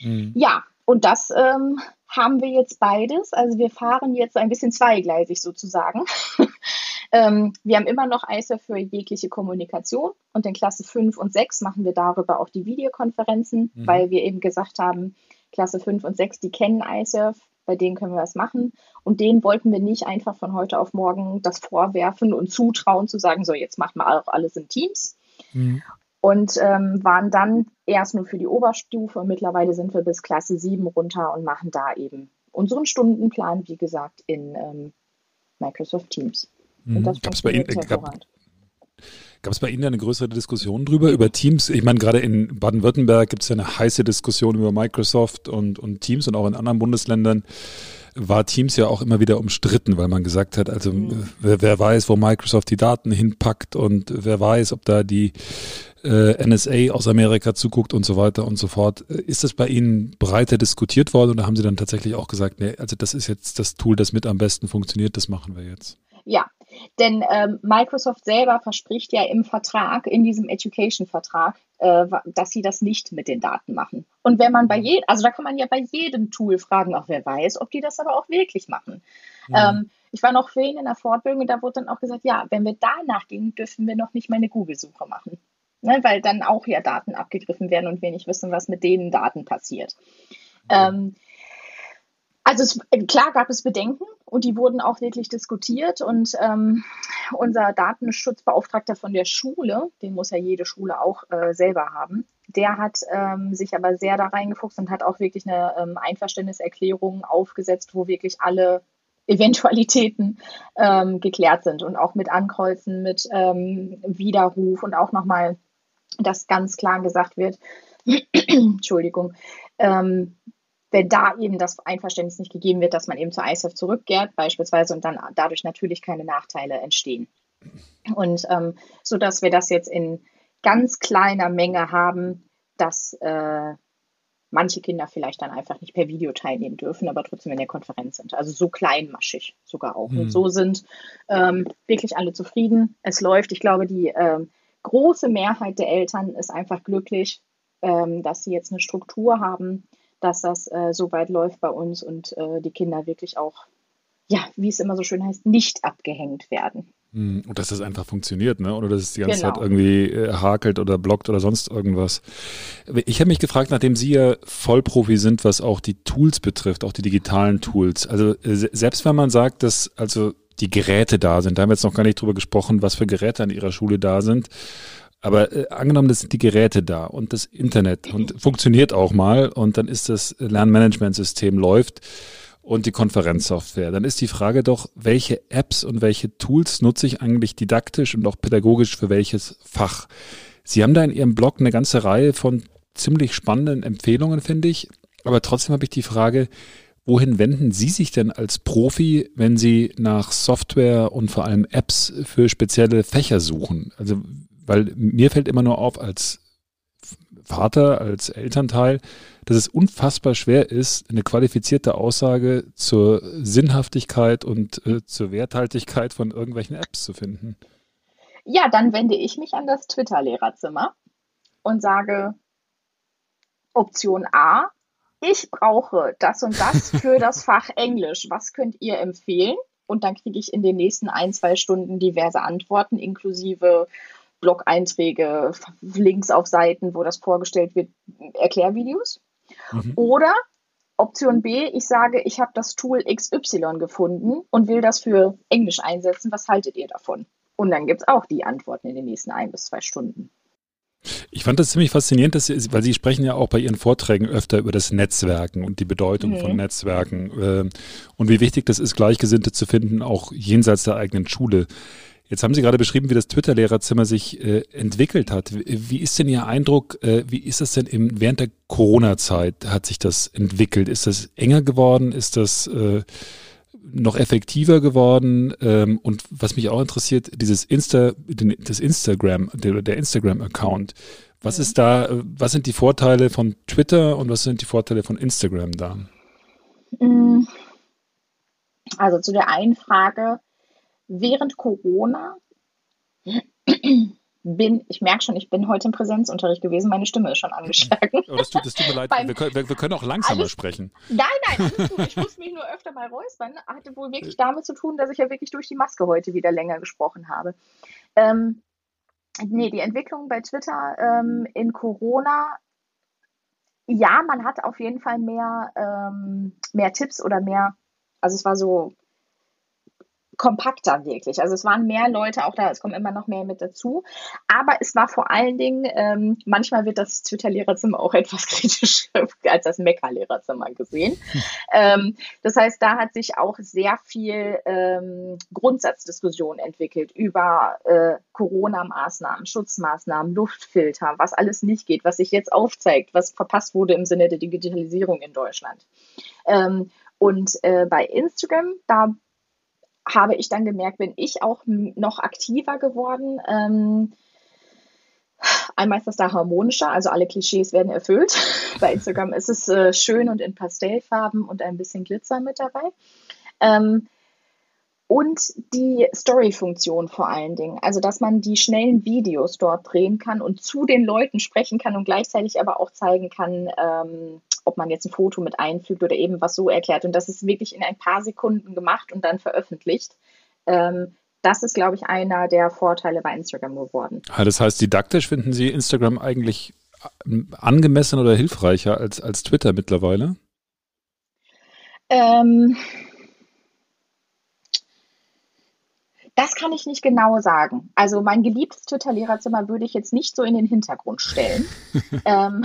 Mhm. Ja, und das ähm, haben wir jetzt beides. Also wir fahren jetzt ein bisschen zweigleisig sozusagen. Ähm, wir haben immer noch iServe für jegliche Kommunikation und in Klasse fünf und sechs machen wir darüber auch die Videokonferenzen, mhm. weil wir eben gesagt haben, Klasse fünf und sechs, die kennen iServe, bei denen können wir was machen und denen wollten wir nicht einfach von heute auf morgen das vorwerfen und zutrauen, zu sagen, so jetzt macht mal auch alles in Teams mhm. und ähm, waren dann erst nur für die Oberstufe und mittlerweile sind wir bis Klasse sieben runter und machen da eben unseren Stundenplan, wie gesagt, in ähm, Microsoft Teams. Gab es bei, äh, gab, bei Ihnen eine größere Diskussion drüber, über Teams? Ich meine, gerade in Baden-Württemberg gibt es ja eine heiße Diskussion über Microsoft und, und Teams und auch in anderen Bundesländern war Teams ja auch immer wieder umstritten, weil man gesagt hat, also mhm. wer, wer weiß, wo Microsoft die Daten hinpackt und wer weiß, ob da die äh, N S A aus Amerika zuguckt und so weiter und so fort. Ist das bei Ihnen breiter diskutiert worden oder haben Sie dann tatsächlich auch gesagt, nee, also das ist jetzt das Tool, das mit am besten funktioniert, das machen wir jetzt? Ja, denn ähm, Microsoft selber verspricht ja im Vertrag, in diesem Education-Vertrag, äh, dass sie das nicht mit den Daten machen. Und wenn man bei jedem, also da kann man ja bei jedem Tool fragen, auch wer weiß, ob die das aber auch wirklich machen. Ja. Ähm, ich war noch vorhin in der Fortbildung und da wurde dann auch gesagt, ja, wenn wir danach gehen, dürfen wir noch nicht mal eine Google-Suche machen. Ne, weil dann auch ja Daten abgegriffen werden und wir nicht wissen, was mit den Daten passiert. Ja. Ähm, Also es, klar gab es Bedenken und die wurden auch wirklich diskutiert und ähm, unser Datenschutzbeauftragter von der Schule, den muss ja jede Schule auch äh, selber haben, der hat ähm, sich aber sehr da reingefuchst und hat auch wirklich eine ähm, Einverständniserklärung aufgesetzt, wo wirklich alle Eventualitäten ähm, geklärt sind und auch mit Ankreuzen, mit ähm, Widerruf und auch nochmal, dass ganz klar gesagt wird, Entschuldigung, ähm, wenn da eben das Einverständnis nicht gegeben wird, dass man eben zur iServe zurückkehrt beispielsweise und dann dadurch natürlich keine Nachteile entstehen. Und ähm, so dass wir das jetzt in ganz kleiner Menge haben, dass äh, manche Kinder vielleicht dann einfach nicht per Video teilnehmen dürfen, aber trotzdem in der Konferenz sind. Also so kleinmaschig sogar auch. Mhm. Und so sind ähm, wirklich alle zufrieden. Es läuft. Ich glaube, die äh, große Mehrheit der Eltern ist einfach glücklich, ähm, dass sie jetzt eine Struktur haben, dass das äh, so weit läuft bei uns und äh, die Kinder wirklich auch, ja, wie es immer so schön heißt, nicht abgehängt werden. Und dass das einfach funktioniert, ne? Oder dass es die ganze genau. Zeit irgendwie äh, hakelt oder blockt oder sonst irgendwas. Ich habe mich gefragt, nachdem Sie ja Vollprofi sind, was auch die Tools betrifft, auch die digitalen Tools. Also äh, selbst wenn man sagt, dass also die Geräte da sind, da haben wir jetzt noch gar nicht drüber gesprochen, was für Geräte an Ihrer Schule da sind. Aber äh, angenommen, das sind die Geräte da und das Internet und funktioniert auch mal und dann ist das Lernmanagementsystem läuft und die Konferenzsoftware. Dann ist die Frage doch, welche Apps und welche Tools nutze ich eigentlich didaktisch und auch pädagogisch für welches Fach? Sie haben da in Ihrem Blog eine ganze Reihe von ziemlich spannenden Empfehlungen, finde ich. Aber trotzdem habe ich die Frage, wohin wenden Sie sich denn als Profi, wenn Sie nach Software und vor allem Apps für spezielle Fächer suchen? Also weil mir fällt immer nur auf, als Vater, als Elternteil, dass es unfassbar schwer ist, eine qualifizierte Aussage zur Sinnhaftigkeit und äh, zur Werthaltigkeit von irgendwelchen Apps zu finden. Ja, dann wende ich mich an das Twitter-Lehrerzimmer und sage, Option A, ich brauche das und das für das Fach Englisch. Was könnt ihr empfehlen? Und dann kriege ich in den nächsten ein, zwei Stunden diverse Antworten inklusive Blog-Einträge, Links auf Seiten, wo das vorgestellt wird, Erklärvideos. Mhm. Oder Option B, ich sage, ich habe das Tool X Y gefunden und will das für Englisch einsetzen. Was haltet ihr davon? Und dann gibt es auch die Antworten in den nächsten ein bis zwei Stunden. Ich fand das ziemlich faszinierend, dass Sie, weil Sie sprechen ja auch bei Ihren Vorträgen öfter über das Netzwerken und die Bedeutung mhm. von Netzwerken äh, und wie wichtig das ist, Gleichgesinnte zu finden, auch jenseits der eigenen Schule. Jetzt haben Sie gerade beschrieben, wie das Twitter-Lehrerzimmer sich äh, entwickelt hat. Wie ist denn Ihr Eindruck, äh, wie ist das denn im, während der Corona-Zeit hat sich das entwickelt? Ist das enger geworden? Ist das äh, noch effektiver geworden? Ähm, und was mich auch interessiert, dieses Insta, den, das Instagram, der, der Instagram-Account. Was ist da, was sind die Vorteile von Twitter und was sind die Vorteile von Instagram da? Also zu der einen Frage, während Corona bin, ich merke schon, ich bin heute im Präsenzunterricht gewesen, meine Stimme ist schon angeschlagen. Oh, das, tut, das tut mir leid, wir können, wir können auch langsamer alles, sprechen. Nein, nein, alles gut, ich muss mich nur öfter mal räuspern. Hatte wohl wirklich damit zu tun, dass ich ja wirklich durch die Maske heute wieder länger gesprochen habe. Ähm, Nee, die Entwicklung bei Twitter ähm, in Corona, ja, man hat auf jeden Fall mehr, ähm, mehr Tipps oder mehr, also es war so kompakter wirklich. Also es waren mehr Leute auch da, es kommen immer noch mehr mit dazu. Aber es war vor allen Dingen, ähm, manchmal wird das Twitter-Lehrerzimmer auch etwas kritisch als das Mekka-Lehrerzimmer gesehen. Hm. Ähm, das heißt, da hat sich auch sehr viel ähm, Grundsatzdiskussion entwickelt über äh, Corona-Maßnahmen, Schutzmaßnahmen, Luftfilter, was alles nicht geht, was sich jetzt aufzeigt, was verpasst wurde im Sinne der Digitalisierung in Deutschland. Ähm, und äh, bei Instagram, da habe ich dann gemerkt, bin ich auch noch aktiver geworden. Ähm, einmal ist das da harmonischer, also alle Klischees werden erfüllt. Bei Instagram ist es äh, schön und in Pastellfarben und ein bisschen Glitzer mit dabei. Ähm, und die Story-Funktion vor allen Dingen, also dass man die schnellen Videos dort drehen kann und zu den Leuten sprechen kann und gleichzeitig aber auch zeigen kann, ähm, ob man jetzt ein Foto mit einfügt oder eben was so erklärt. Und das ist wirklich in ein paar Sekunden gemacht und dann veröffentlicht. Ähm, das ist, glaube ich, einer der Vorteile bei Instagram geworden. Ja, das heißt, didaktisch finden Sie Instagram eigentlich angemessener oder hilfreicher als, als Twitter mittlerweile? Ähm, das kann ich nicht genau sagen. Also mein geliebtes Twitter-Lehrerzimmer würde ich jetzt nicht so in den Hintergrund stellen. ähm,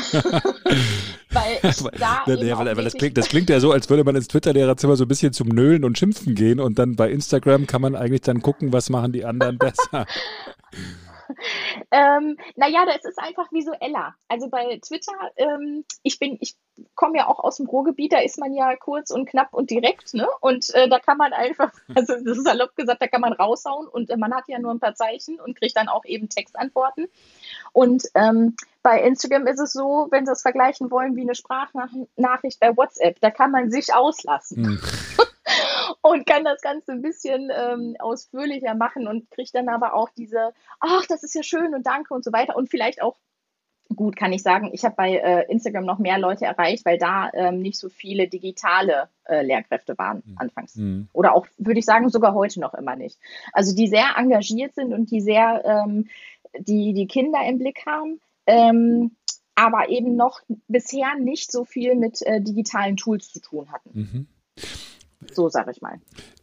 Weil, da ja, ja, weil, weil das, klingt, das klingt ja so, als würde man ins Twitter-Lehrerzimmer so ein bisschen zum Nölen und Schimpfen gehen und dann bei Instagram kann man eigentlich dann gucken, was machen die anderen besser. ähm, naja, das ist einfach visueller. Also bei Twitter, ähm, ich bin, ich komme ja auch aus dem Ruhrgebiet, da ist man ja kurz und knapp und direkt, ne? Und äh, da kann man einfach, also das ist salopp gesagt, da kann man raushauen und äh, man hat ja nur ein paar Zeichen und kriegt dann auch eben Textantworten. Und ähm, bei Instagram ist es so, wenn Sie es vergleichen wollen wie eine Sprachnachricht bei WhatsApp, da kann man sich auslassen. Hm. Und kann das Ganze ein bisschen ähm, ausführlicher machen und kriegt dann aber auch diese, ach, das ist ja schön und danke und so weiter. Und vielleicht auch, gut, kann ich sagen, ich habe bei äh, Instagram noch mehr Leute erreicht, weil da ähm, nicht so viele digitale äh, Lehrkräfte waren anfangs. Mhm. Oder auch, würde ich sagen, sogar heute noch immer nicht. Also die sehr engagiert sind und die sehr, ähm, die, die Kinder im Blick haben, ähm, aber eben noch bisher nicht so viel mit äh, digitalen Tools zu tun hatten. Mhm. So sage ich mal.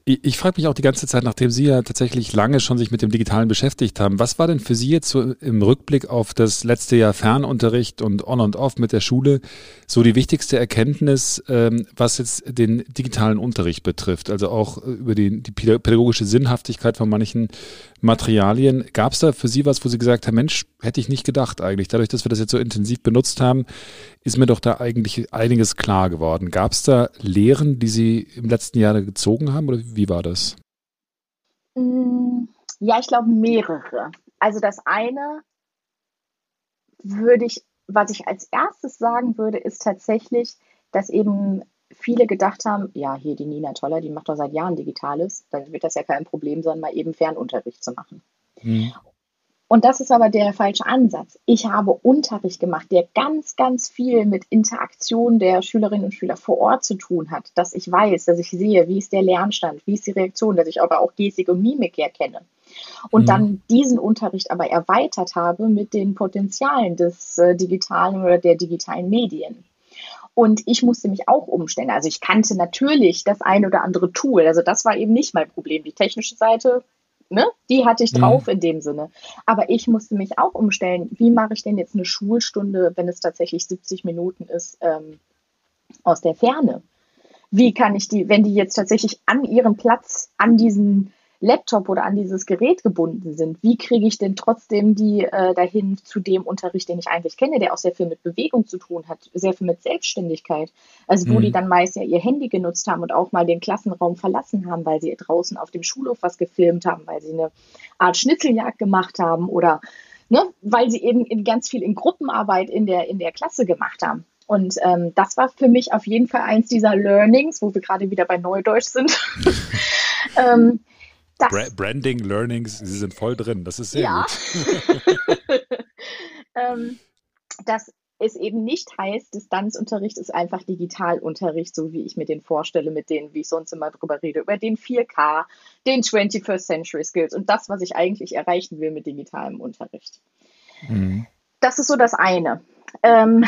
Ich, ich frage mich auch die ganze Zeit, nachdem Sie ja tatsächlich lange schon sich mit dem Digitalen beschäftigt haben, was war denn für Sie jetzt so im Rückblick auf das letzte Jahr Fernunterricht und On und Off mit der Schule so die wichtigste Erkenntnis, ähm, was jetzt den digitalen Unterricht betrifft? Also auch über die, die pädagogische Sinnhaftigkeit von manchen Materialien. Gab es da für Sie was, wo Sie gesagt haben, Mensch, hätte ich nicht gedacht eigentlich. Dadurch, dass wir das jetzt so intensiv benutzt haben, ist mir doch da eigentlich einiges klar geworden. Gab es da Lehren, die Sie im letzten Jahr gezogen haben oder wie war das? Ja, ich glaube mehrere. Also das eine würde ich, was ich als erstes sagen würde, ist tatsächlich, dass eben viele gedacht haben, ja, hier die Nina Toller, die macht doch seit Jahren Digitales, dann wird das ja kein Problem sein, mal eben Fernunterricht zu machen. Mhm. Und das ist aber der falsche Ansatz. Ich habe Unterricht gemacht, der ganz, ganz viel mit Interaktion der Schülerinnen und Schüler vor Ort zu tun hat, dass ich weiß, dass ich sehe, wie ist der Lernstand, wie ist die Reaktion, dass ich aber auch Gestik und Mimik erkenne. Und mhm. dann diesen Unterricht aber erweitert habe mit den Potenzialen des äh, digitalen oder der digitalen Medien. Und ich musste mich auch umstellen. Also ich kannte natürlich das ein oder andere Tool. Also das war eben nicht mein Problem. Die technische Seite, ne, die hatte ich drauf mhm. in dem Sinne. Aber ich musste mich auch umstellen. Wie mache ich denn jetzt eine Schulstunde, wenn es tatsächlich siebzig Minuten ist, ähm, aus der Ferne? Wie kann ich die, wenn die jetzt tatsächlich an ihrem Platz, an diesen Laptop oder an dieses Gerät gebunden sind. Wie kriege ich denn trotzdem die äh, dahin zu dem Unterricht, den ich eigentlich kenne, der auch sehr viel mit Bewegung zu tun hat, sehr viel mit Selbstständigkeit. Also wo mhm. die dann meist ja ihr Handy genutzt haben und auch mal den Klassenraum verlassen haben, weil sie draußen auf dem Schulhof was gefilmt haben, weil sie eine Art Schnitzeljagd gemacht haben oder ne, weil sie eben in ganz viel in Gruppenarbeit in der, in der Klasse gemacht haben. Und ähm, das war für mich auf jeden Fall eins dieser Learnings, wo wir gerade wieder bei Neudeutsch sind. ähm, das, Branding, Learnings, sie sind voll drin, das ist sehr ja. gut. ähm, dass es eben nicht heißt, Distanzunterricht ist einfach Digitalunterricht, so wie ich mir den vorstelle, mit denen, wie ich sonst immer drüber rede, über den vier K, den twenty-first Century Skills und das, was ich eigentlich erreichen will mit digitalem Unterricht. Mhm. Das ist so das eine. Ähm,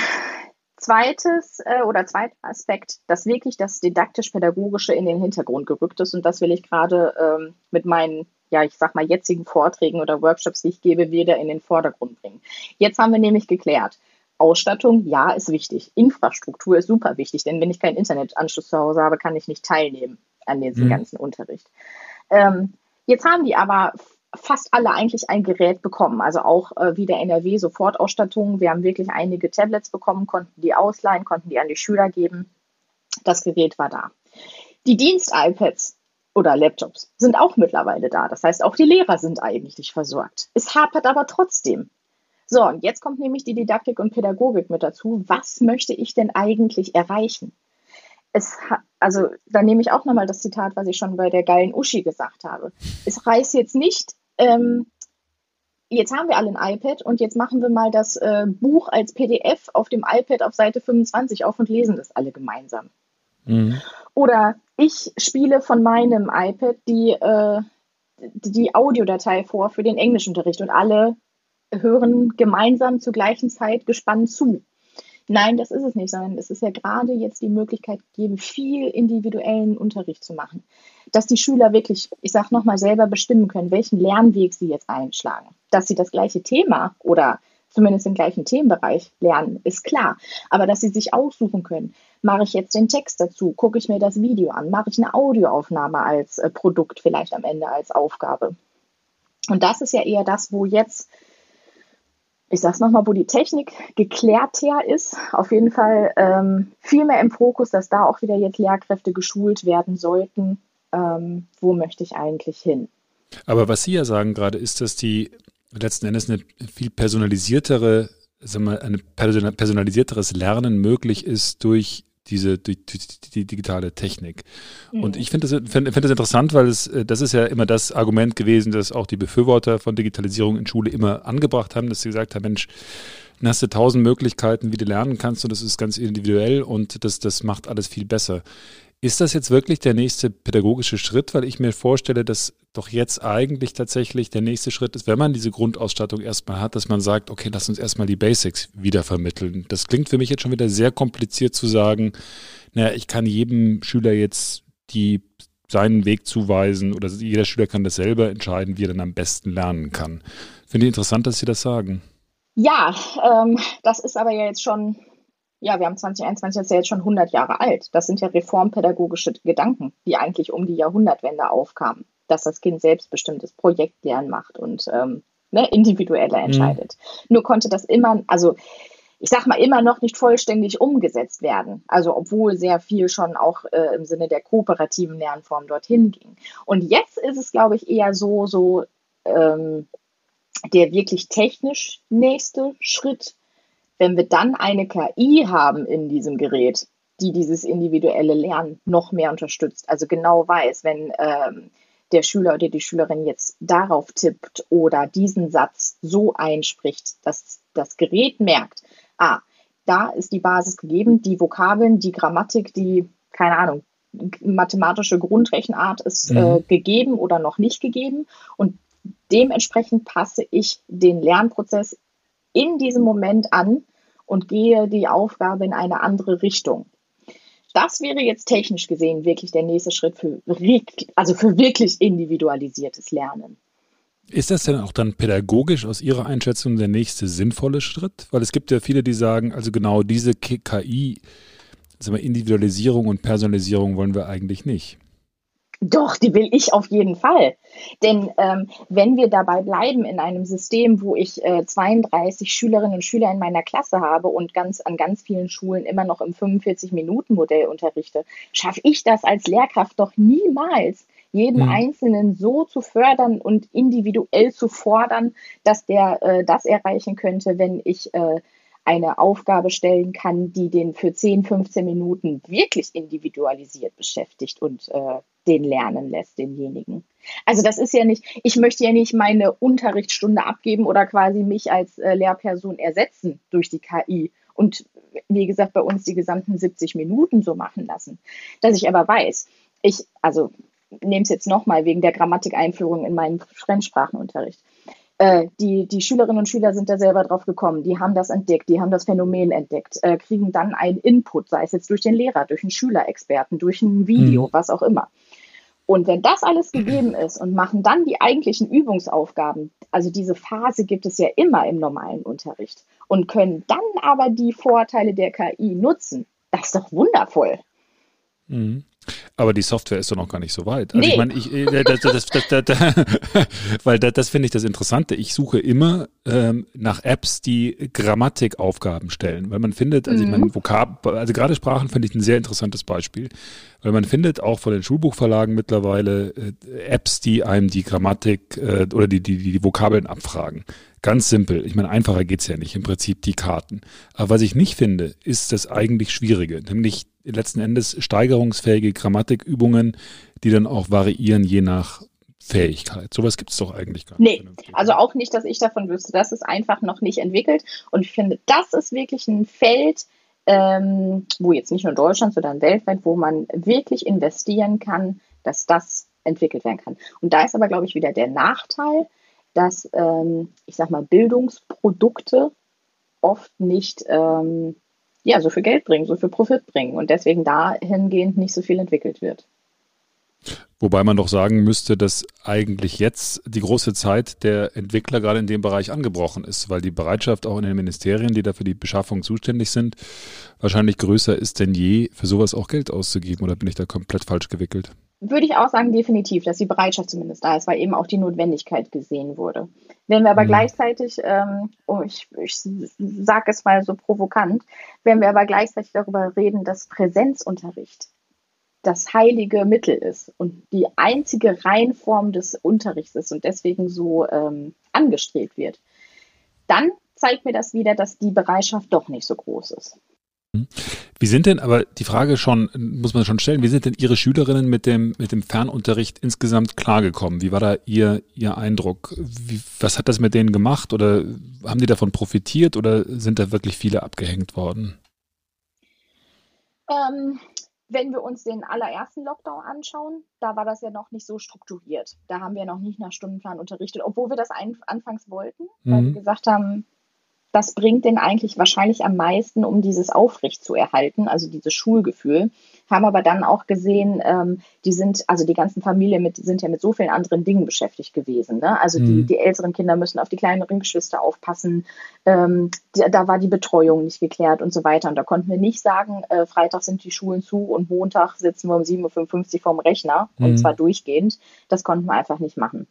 Zweites äh, oder zweiter Aspekt, dass wirklich das Didaktisch-Pädagogische in den Hintergrund gerückt ist. Und das will ich gerade ähm, mit meinen, ja, ich sag mal, jetzigen Vorträgen oder Workshops, die ich gebe, wieder in den Vordergrund bringen. Jetzt haben wir nämlich geklärt, Ausstattung, ja, ist wichtig. Infrastruktur ist super wichtig, denn wenn ich keinen Internetanschluss zu Hause habe, kann ich nicht teilnehmen an diesem mhm. ganzen Unterricht. Ähm, jetzt haben die aber fast alle eigentlich ein Gerät bekommen, also auch äh, wie der N R W Sofortausstattung. Wir haben wirklich einige Tablets bekommen, konnten die ausleihen, konnten die an die Schüler geben. Das Gerät war da. Die Dienst-iPads oder Laptops sind auch mittlerweile da. Das heißt, auch die Lehrer sind eigentlich versorgt. Es hapert aber trotzdem. So, und jetzt kommt nämlich die Didaktik und Pädagogik mit dazu. Was möchte ich denn eigentlich erreichen? Es, also, da nehme ich auch nochmal das Zitat, was ich schon bei der geilen Uschi gesagt habe. Es reicht jetzt nicht, Ähm, jetzt haben wir alle ein iPad und jetzt machen wir mal das äh, Buch als P D F auf dem iPad auf Seite fünfundzwanzig auf und lesen das alle gemeinsam. Mhm. Oder ich spiele von meinem iPad die, äh, die Audiodatei vor für den Englischunterricht und alle hören gemeinsam zur gleichen Zeit gespannt zu. Nein, das ist es nicht, sondern es ist ja gerade jetzt die Möglichkeit gegeben, viel individuellen Unterricht zu machen. Dass die Schüler wirklich, ich sage nochmal, selber bestimmen können, welchen Lernweg sie jetzt einschlagen. Dass sie das gleiche Thema oder zumindest im gleichen Themenbereich lernen, ist klar. Aber dass sie sich aussuchen können, mache ich jetzt den Text dazu, gucke ich mir das Video an, mache ich eine Audioaufnahme als äh, Produkt vielleicht am Ende als Aufgabe. Und das ist ja eher das, wo jetzt, ich sage es nochmal, wo die Technik geklärter ist, auf jeden Fall ähm, viel mehr im Fokus, dass da auch wieder jetzt Lehrkräfte geschult werden sollten. Ähm, wo möchte ich eigentlich hin? Aber was Sie ja sagen gerade, ist, dass die letzten Endes eine viel personalisiertere, sagen wir, ein personalisierteres Lernen möglich ist durch diese durch, durch die digitale Technik. Mhm. Und ich finde das, find, find das interessant, weil es, das ist ja immer das Argument gewesen, das auch die Befürworter von Digitalisierung in Schule immer angebracht haben, dass sie gesagt haben, Mensch, dann hast du tausend Möglichkeiten, wie du lernen kannst und das ist ganz individuell und das, das macht alles viel besser. Ist das jetzt wirklich der nächste pädagogische Schritt? Weil ich mir vorstelle, dass doch jetzt eigentlich tatsächlich der nächste Schritt ist, wenn man diese Grundausstattung erstmal hat, dass man sagt, okay, lass uns erstmal die Basics wiedervermitteln. Das klingt für mich jetzt schon wieder sehr kompliziert zu sagen, naja, ich kann jedem Schüler jetzt die, seinen Weg zuweisen oder jeder Schüler kann das selber entscheiden, wie er dann am besten lernen kann. Finde ich interessant, dass Sie das sagen. Ja, ähm, das ist aber ja jetzt schon... Ja, wir haben zwanzig einundzwanzig, das ist ja jetzt schon hundert Jahre alt. Das sind ja reformpädagogische Gedanken, die eigentlich um die Jahrhundertwende aufkamen, dass das Kind selbstbestimmtes Projektlernen macht und ähm, ne, individueller entscheidet. Mhm. Nur konnte das immer, also ich sag mal, immer noch nicht vollständig umgesetzt werden. Also obwohl sehr viel schon auch äh, im Sinne der kooperativen Lernform dorthin ging. Und jetzt ist es, glaube ich, eher so, so ähm, der wirklich technisch nächste Schritt, wenn wir dann eine K I haben in diesem Gerät, die dieses individuelle Lernen noch mehr unterstützt, also genau weiß, wenn ähm, der Schüler oder die Schülerin jetzt darauf tippt oder diesen Satz so einspricht, dass das Gerät merkt, ah, da ist die Basis gegeben, die Vokabeln, die Grammatik, die, keine Ahnung, mathematische Grundrechenart ist mhm. äh, gegeben oder noch nicht gegeben und dementsprechend passe ich den Lernprozess in diesem Moment an und gehe die Aufgabe in eine andere Richtung. Das wäre jetzt technisch gesehen wirklich der nächste Schritt für, also für wirklich individualisiertes Lernen. Ist das denn auch dann pädagogisch aus Ihrer Einschätzung der nächste sinnvolle Schritt? Weil es gibt ja viele, die sagen, also genau diese K I, also Individualisierung und Personalisierung wollen wir eigentlich nicht. Doch, die will ich auf jeden Fall. Denn ähm, wenn wir dabei bleiben in einem System, wo ich äh, zweiunddreißig Schülerinnen und Schüler in meiner Klasse habe und ganz an ganz vielen Schulen immer noch im fünfundvierzig-Minuten-Modell unterrichte, schaffe ich das als Lehrkraft doch niemals, jeden hm. Einzelnen so zu fördern und individuell zu fordern, dass der äh, das erreichen könnte, wenn ich äh, eine Aufgabe stellen kann, die den für zehn, fünfzehn Minuten wirklich individualisiert beschäftigt und äh, den lernen lässt, denjenigen. Also das ist ja nicht, ich möchte ja nicht meine Unterrichtsstunde abgeben oder quasi mich als äh, Lehrperson ersetzen durch die K I und wie gesagt bei uns die gesamten siebzig Minuten so machen lassen. Dass ich aber weiß, ich, also nehme es jetzt nochmal wegen der Grammatikeinführung in meinem Fremdsprachenunterricht. Die, die Schülerinnen und Schüler sind da selber drauf gekommen, die haben das entdeckt, die haben das Phänomen entdeckt, äh, kriegen dann einen Input, sei es jetzt durch den Lehrer, durch einen Schülerexperten, durch ein Video, mhm. was auch immer. Und wenn das alles gegeben ist und machen dann die eigentlichen Übungsaufgaben, also diese Phase gibt es ja immer im normalen Unterricht und können dann aber die Vorteile der K I nutzen, das ist doch wundervoll. Mhm. Aber die Software ist doch noch gar nicht so weit. Also nee. ich meine, ich, das, das, das, das, das, weil das, das finde ich das Interessante. Ich suche immer ähm, nach Apps, die Grammatikaufgaben stellen, weil man findet, also mhm. ich meine, Vokab, also gerade Sprachen finde ich ein sehr interessantes Beispiel, weil man findet auch von den Schulbuchverlagen mittlerweile äh, Apps, die einem die Grammatik äh, oder die, die, die Vokabeln abfragen. Ganz simpel. Ich meine, einfacher geht's ja nicht. Im Prinzip die Karten. Aber was ich nicht finde, ist das eigentlich Schwierige, nämlich letzten Endes steigerungsfähige Grammatikübungen, die dann auch variieren je nach Fähigkeit. Sowas gibt es doch eigentlich gar nicht. Nee, also auch nicht, dass ich davon wüsste. Das ist einfach noch nicht entwickelt. Und ich finde, das ist wirklich ein Feld, ähm, wo jetzt nicht nur in Deutschland, sondern weltweit, wo man wirklich investieren kann, dass das entwickelt werden kann. Und da ist aber, glaube ich, wieder der Nachteil, dass, ähm, ich sag mal, Bildungsprodukte oft nicht ähm, ja, so viel Geld bringen, so viel Profit bringen und deswegen dahingehend nicht so viel entwickelt wird. Wobei man doch sagen müsste, dass eigentlich jetzt die große Zeit der Entwickler gerade in dem Bereich angebrochen ist, weil die Bereitschaft auch in den Ministerien, die da für die Beschaffung zuständig sind, wahrscheinlich größer ist denn je, für sowas auch Geld auszugeben. Oder bin ich da komplett falsch gewickelt? Würde ich auch sagen, definitiv, dass die Bereitschaft zumindest da ist, weil eben auch die Notwendigkeit gesehen wurde. Wenn wir aber mhm. gleichzeitig, ähm, oh, ich, ich sage es mal so provokant, wenn wir aber gleichzeitig darüber reden, dass Präsenzunterricht das heilige Mittel ist und die einzige Reihenform des Unterrichts ist und deswegen so ähm, angestrebt wird, dann zeigt mir das wieder, dass die Bereitschaft doch nicht so groß ist. Wie sind denn, aber die Frage schon, muss man schon stellen, wie sind denn Ihre Schülerinnen mit dem, mit dem Fernunterricht insgesamt klargekommen? Wie war da Ihr, Ihr Eindruck? Wie, was hat das mit denen gemacht oder haben die davon profitiert oder sind da wirklich viele abgehängt worden? Ähm, wenn wir uns den allerersten Lockdown anschauen, da war das ja noch nicht so strukturiert. Da haben wir noch nicht nach Stundenplan unterrichtet, obwohl wir das ein, anfangs wollten, mhm. weil wir gesagt haben, das bringt denn eigentlich wahrscheinlich am meisten, um dieses aufrecht zu erhalten, also dieses Schulgefühl. Haben aber dann auch gesehen, ähm, die sind, also die ganzen Familien mit, sind ja mit so vielen anderen Dingen beschäftigt gewesen. Ne? Also mhm. die, die älteren Kinder müssen auf die kleineren Geschwister aufpassen. Ähm, die, da war die Betreuung nicht geklärt und so weiter. Und da konnten wir nicht sagen, äh, Freitag sind die Schulen zu und Montag sitzen wir um sieben Uhr fünfundfünfzig vorm Rechner. Mhm. Und zwar durchgehend. Das konnten wir einfach nicht machen.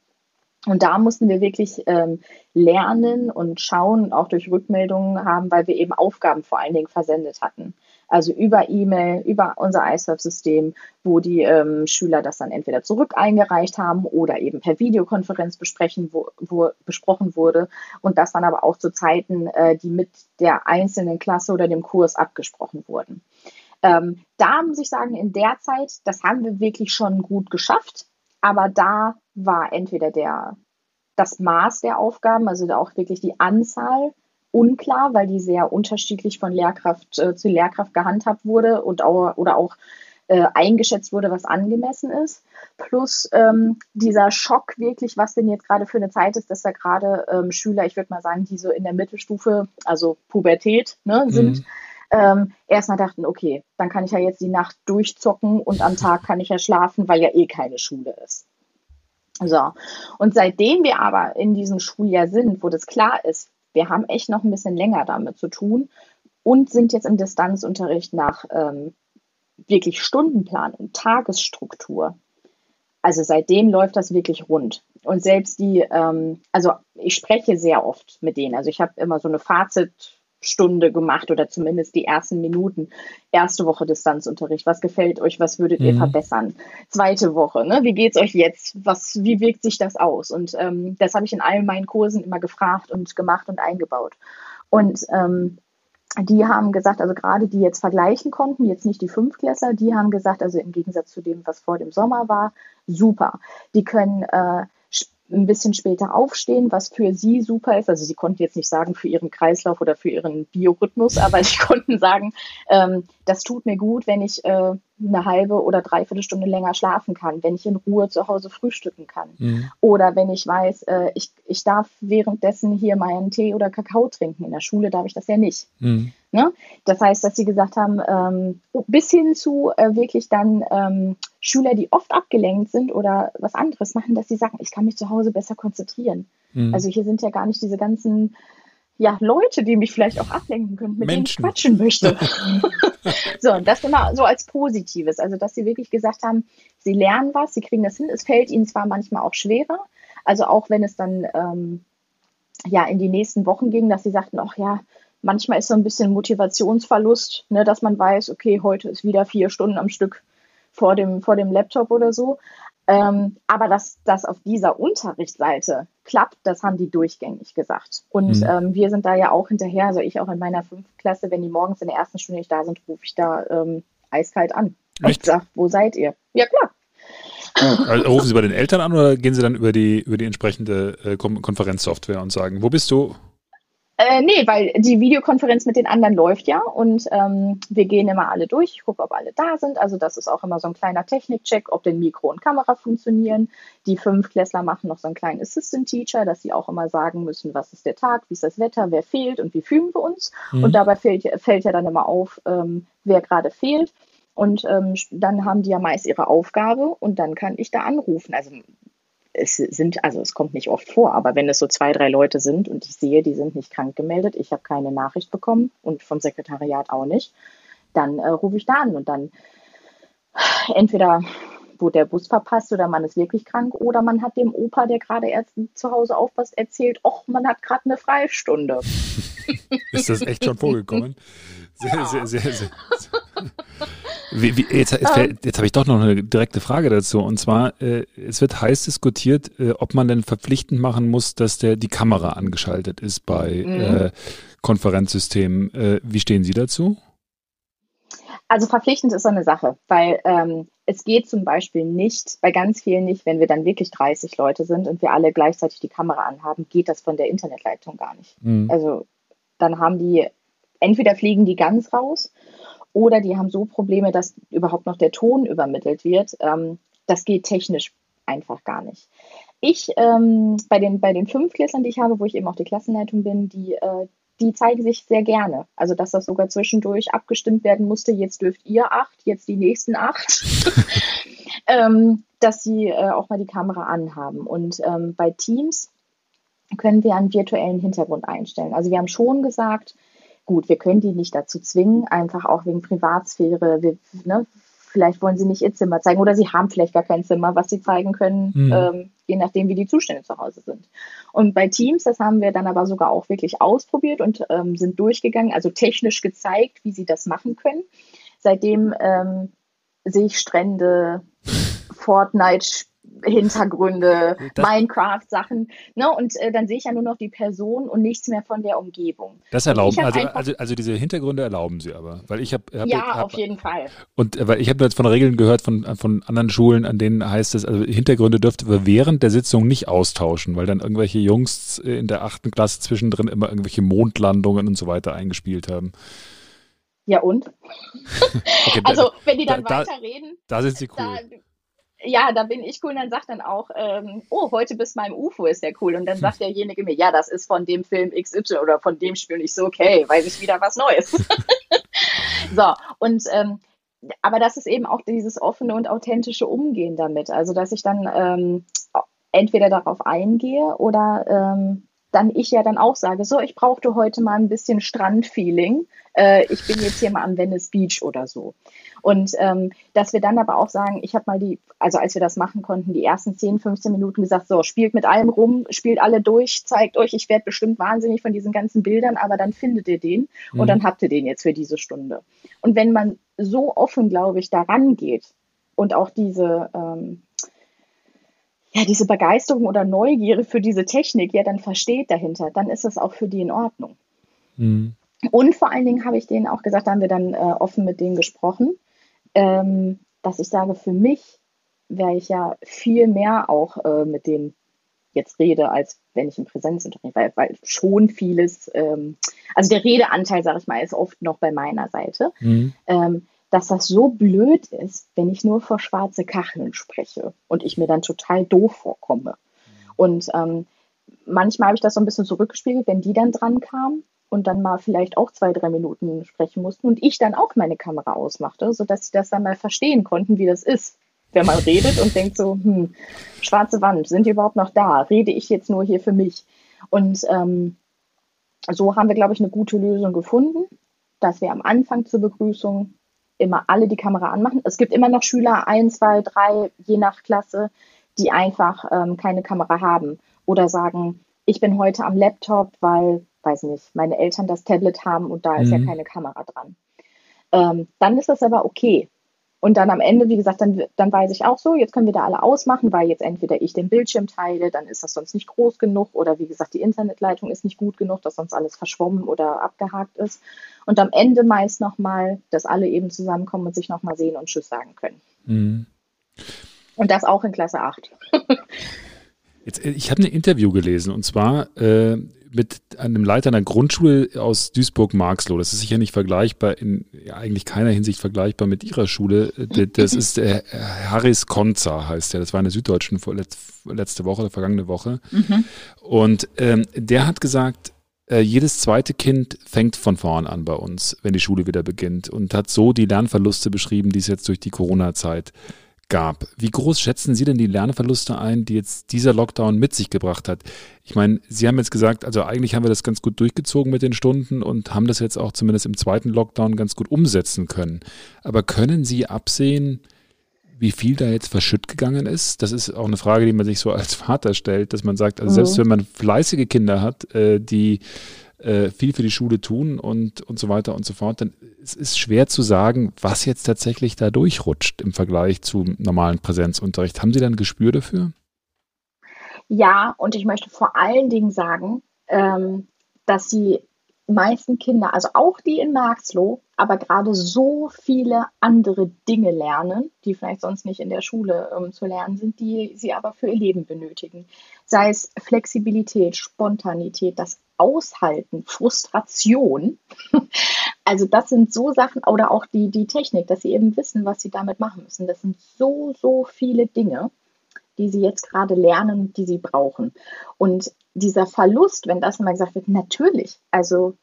Und da mussten wir wirklich ähm, lernen und schauen und auch durch Rückmeldungen haben, weil wir eben Aufgaben vor allen Dingen versendet hatten. Also über E-Mail, über unser iServe-System, wo die ähm, Schüler das dann entweder zurück eingereicht haben oder eben per Videokonferenz besprechen, wo, wo besprochen wurde und das dann aber auch zu Zeiten, äh, die mit der einzelnen Klasse oder dem Kurs abgesprochen wurden. Ähm, da muss ich sagen, in der Zeit, das haben wir wirklich schon gut geschafft. Aber da war entweder der, das Maß der Aufgaben, also auch wirklich die Anzahl, unklar, weil die sehr unterschiedlich von Lehrkraft äh, zu Lehrkraft gehandhabt wurde und auch, oder auch äh, eingeschätzt wurde, was angemessen ist. Plus ähm, dieser Schock wirklich, was denn jetzt gerade für eine Zeit ist, dass da gerade ähm, Schüler, ich würde mal sagen, die so in der Mittelstufe, also Pubertät, ne, sind, mhm. Ähm, erstmal dachten, okay, dann kann ich ja jetzt die Nacht durchzocken und am Tag kann ich ja schlafen, weil ja eh keine Schule ist. So, und seitdem wir aber in diesem Schuljahr sind, wo das klar ist, wir haben echt noch ein bisschen länger damit zu tun und sind jetzt im Distanzunterricht nach ähm, wirklich Stundenplan und Tagesstruktur, Also seitdem läuft das wirklich rund. Und selbst die, ähm, also ich spreche sehr oft mit denen. Also ich habe immer so eine Fazitstunde gemacht oder zumindest die ersten Minuten. Erste Woche Distanzunterricht. Was gefällt euch? Was würdet mhm. ihr verbessern? Zweite Woche, ne? Wie geht's euch jetzt? Was, wie wirkt sich das aus? Und ähm, das habe ich in all meinen Kursen immer gefragt und gemacht und eingebaut. Und ähm, die haben gesagt, also gerade die jetzt vergleichen konnten, jetzt nicht die Fünftklässler, die haben gesagt, also im Gegensatz zu dem, was vor dem Sommer war, super. Die können äh, ein bisschen später aufstehen, was für sie super ist. Also sie konnten jetzt nicht sagen für ihren Kreislauf oder für ihren Biorhythmus, aber sie konnten sagen, ähm, das tut mir gut, wenn ich äh, eine halbe oder dreiviertel Stunde länger schlafen kann, wenn ich in Ruhe zu Hause frühstücken kann. Mhm. Oder wenn ich weiß, äh, ich, ich darf währenddessen hier meinen Tee oder Kakao trinken. In der Schule darf ich das ja nicht. Mhm. Ne? Das heißt, dass sie gesagt haben, ähm, bis hin zu äh, wirklich dann ähm, Schüler, die oft abgelenkt sind oder was anderes machen, dass sie sagen, ich kann mich zu Hause besser konzentrieren. Mhm. Also hier sind ja gar nicht diese ganzen ja, Leute, die mich vielleicht auch ablenken können, mit Menschen, denen ich quatschen möchte. So, und das immer so als Positives. Also, dass sie wirklich gesagt haben, sie lernen was, sie kriegen das hin. Es fällt ihnen zwar manchmal auch schwerer, also auch wenn es dann ähm, ja, in die nächsten Wochen ging, dass sie sagten, ach ja, manchmal ist so ein bisschen Motivationsverlust, ne, dass man weiß, okay, heute ist wieder vier Stunden am Stück vor dem, vor dem Laptop oder so. Ähm, aber dass das auf dieser Unterrichtsseite klappt, das haben die durchgängig gesagt. Und mhm. ähm, wir sind da ja auch hinterher, also ich auch in meiner fünften Klasse, wenn die morgens in der ersten Stunde nicht da sind, rufe ich da ähm, eiskalt an. Echt? Und sage, wo seid ihr? Ja, klar. Also rufen Sie bei den Eltern an oder gehen Sie dann über die, über die entsprechende äh, Konferenzsoftware und sagen, wo bist du? Äh, nee, weil die Videokonferenz mit den anderen läuft ja und ähm, wir gehen immer alle durch. Ich gucke, ob alle da sind. Also das ist auch immer so ein kleiner Technikcheck, ob denn Mikro und Kamera funktionieren. Die Fünftklässler machen noch so einen kleinen Assistant-Teacher, dass sie auch immer sagen müssen, was ist der Tag, wie ist das Wetter, wer fehlt und wie fühlen wir uns. Mhm. Und dabei fällt, fällt ja dann immer auf, ähm, wer gerade fehlt. Und ähm, dann haben die ja meist ihre Aufgabe und dann kann ich da anrufen. Also Es sind, also es kommt nicht oft vor, aber wenn es so zwei, drei Leute sind und ich sehe, die sind nicht krank gemeldet, ich habe keine Nachricht bekommen und vom Sekretariat auch nicht, dann äh, rufe ich da an und dann entweder wurde der Bus verpasst oder man ist wirklich krank oder man hat dem Opa, der gerade erst zu Hause aufpasst, erzählt, och, man hat gerade eine Freistunde. Ist das echt schon vorgekommen? Sehr, ja. sehr, sehr, sehr, sehr. Wie, wie, jetzt jetzt, jetzt habe ich doch noch eine direkte Frage dazu. Und zwar, äh, es wird heiß diskutiert, äh, ob man denn verpflichtend machen muss, dass der die Kamera angeschaltet ist bei mhm. äh, Konferenzsystemen. Äh, wie stehen Sie dazu? Also verpflichtend ist so eine Sache, weil ähm, es geht zum Beispiel nicht, bei ganz vielen nicht, wenn wir dann wirklich dreißig Leute sind und wir alle gleichzeitig die Kamera anhaben, geht das von der Internetleitung gar nicht. Mhm. Also dann haben die, entweder fliegen die ganz raus, oder die haben so Probleme, dass überhaupt noch der Ton übermittelt wird. Ähm, das geht technisch einfach gar nicht. Ich, ähm, bei den, bei den Fünftklässlern, die ich habe, wo ich eben auch die Klassenleitung bin, die, äh, die zeigen sich sehr gerne. Also, dass das sogar zwischendurch abgestimmt werden musste. Jetzt dürft ihr acht, jetzt die nächsten acht. ähm, dass sie äh, auch mal die Kamera anhaben. Und ähm, bei Teams können wir einen virtuellen Hintergrund einstellen. Also, wir haben schon gesagt, gut, wir können die nicht dazu zwingen, einfach auch wegen Privatsphäre. Wir, ne, vielleicht wollen sie nicht ihr Zimmer zeigen oder sie haben vielleicht gar kein Zimmer, was sie zeigen können, mhm. ähm, je nachdem, wie die Zustände zu Hause sind. Und bei Teams, das haben wir dann aber sogar auch wirklich ausprobiert und ähm, sind durchgegangen, also technisch gezeigt, wie sie das machen können. Seitdem ähm, sehe ich Strände, Fortnite-Spiele, Hintergründe, Minecraft-Sachen. Ne? Und äh, dann sehe ich ja nur noch die Person und nichts mehr von der Umgebung. Das erlauben, also, also, also diese Hintergründe erlauben sie aber. Weil ich hab, hab, ja, hab, auf jeden Fall. Und äh, weil ich habe jetzt von Regeln gehört von, von anderen Schulen, an denen heißt es, also Hintergründe dürfte wir während der Sitzung nicht austauschen, weil dann irgendwelche Jungs in der achten Klasse zwischendrin immer irgendwelche Mondlandungen und so weiter eingespielt haben. Ja und? Okay, also da, wenn die dann da, weiterreden. Da sind sie cool. Da, ja, da bin ich cool und dann sagt dann auch, ähm, oh, heute bis meinem U F O ist der cool. Und dann sagt derjenige mir, ja, das ist von dem Film X Y oder von dem Spiel. Und ich so, okay, weiß ich wieder was Neues. So, und ähm, aber das ist eben auch dieses offene und authentische Umgehen damit. Also, dass ich dann ähm, entweder darauf eingehe oder ähm, dann ich ja dann auch sage, so, ich brauchte heute mal ein bisschen Strandfeeling. Äh, ich bin jetzt hier mal am Venice Beach oder so. Und ähm, dass wir dann aber auch sagen, ich habe mal die, also als wir das machen konnten, die ersten zehn, fünfzehn Minuten gesagt, so, spielt mit allem rum, spielt alle durch, zeigt euch, ich werde bestimmt wahnsinnig von diesen ganzen Bildern, aber dann findet ihr den mhm. und dann habt ihr den jetzt für diese Stunde. Und wenn man so offen, glaube ich, da rangeht und auch diese, ähm, ja, diese Begeisterung oder Neugierde für diese Technik, ja, dann versteht dahinter, dann ist das auch für die in Ordnung. Mhm. Und vor allen Dingen habe ich denen auch gesagt, da haben wir dann äh, offen mit denen gesprochen, Ähm, dass ich sage, für mich wäre ich ja viel mehr auch äh, mit denen jetzt rede, als wenn ich im Präsenzunterricht, weil, weil schon vieles, ähm, also der Redeanteil, sage ich mal, ist oft noch bei meiner Seite, mhm. ähm, dass das so blöd ist, wenn ich nur vor schwarze Kacheln spreche und ich mir dann total doof vorkomme. Mhm. Und ähm, manchmal habe ich das so ein bisschen zurückgespiegelt, wenn die dann dran kamen, und dann mal vielleicht auch zwei, drei Minuten sprechen mussten und ich dann auch meine Kamera ausmachte, sodass sie das dann mal verstehen konnten, wie das ist, wenn man redet und denkt so, hm, schwarze Wand, sind die überhaupt noch da? Rede ich jetzt nur hier für mich? Und ähm, so haben wir, glaube ich, eine gute Lösung gefunden, dass wir am Anfang zur Begrüßung immer alle die Kamera anmachen. Es gibt immer noch Schüler, ein, zwei, drei, je nach Klasse, die einfach ähm, keine Kamera haben oder sagen, ich bin heute am Laptop, weil weiß nicht, meine Eltern das Tablet haben und da ist mhm. ja keine Kamera dran. Ähm, dann ist das aber okay. Und dann am Ende, wie gesagt, dann, dann weiß ich auch so, jetzt können wir da alle ausmachen, weil jetzt entweder ich den Bildschirm teile, dann ist das sonst nicht groß genug oder wie gesagt, die Internetleitung ist nicht gut genug, dass sonst alles verschwommen oder abgehakt ist. Und am Ende meist nochmal, dass alle eben zusammenkommen und sich nochmal sehen und Tschüss sagen können. Mhm. Und das auch in Klasse acht. Jetzt, ich habe ein Interview gelesen und zwar äh, mit einem Leiter einer Grundschule aus Duisburg-Marxloh. Das ist sicher nicht vergleichbar, in ja, eigentlich keiner Hinsicht vergleichbar mit ihrer Schule. Das ist der Harris Konza, heißt der. Das war in der Süddeutschen letzte Woche oder vergangene Woche. Mhm. Und ähm, der hat gesagt, äh, jedes zweite Kind fängt von vorn an bei uns, wenn die Schule wieder beginnt. Und hat so die Lernverluste beschrieben, die es jetzt durch die Corona-Zeit gab. Wie groß schätzen Sie denn die Lernverluste ein, die jetzt dieser Lockdown mit sich gebracht hat? Ich meine, Sie haben jetzt gesagt, also eigentlich haben wir das ganz gut durchgezogen mit den Stunden und haben das jetzt auch zumindest im zweiten Lockdown ganz gut umsetzen können. Aber können Sie absehen, wie viel da jetzt verschütt gegangen ist? Das ist auch eine Frage, die man sich so als Vater stellt, dass man sagt, also selbst mhm. wenn man fleißige Kinder hat, die viel für die Schule tun und, und so weiter und so fort, dann es ist schwer zu sagen, was jetzt tatsächlich da durchrutscht im Vergleich zum normalen Präsenzunterricht. Haben Sie da ein Gespür dafür? Ja, und ich möchte vor allen Dingen sagen, ähm, dass die meisten Kinder, also auch die in Marxloh, aber gerade so viele andere Dinge lernen, die vielleicht sonst nicht in der Schule ähm, zu lernen sind, die sie aber für ihr Leben benötigen. Sei es Flexibilität, Spontanität, das Aushalten, Frustration. Also das sind so Sachen, oder auch die, die Technik, dass sie eben wissen, was sie damit machen müssen. Das sind so, so viele Dinge, die sie jetzt gerade lernen, die sie brauchen. Und dieser Verlust, wenn das mal gesagt wird, natürlich, also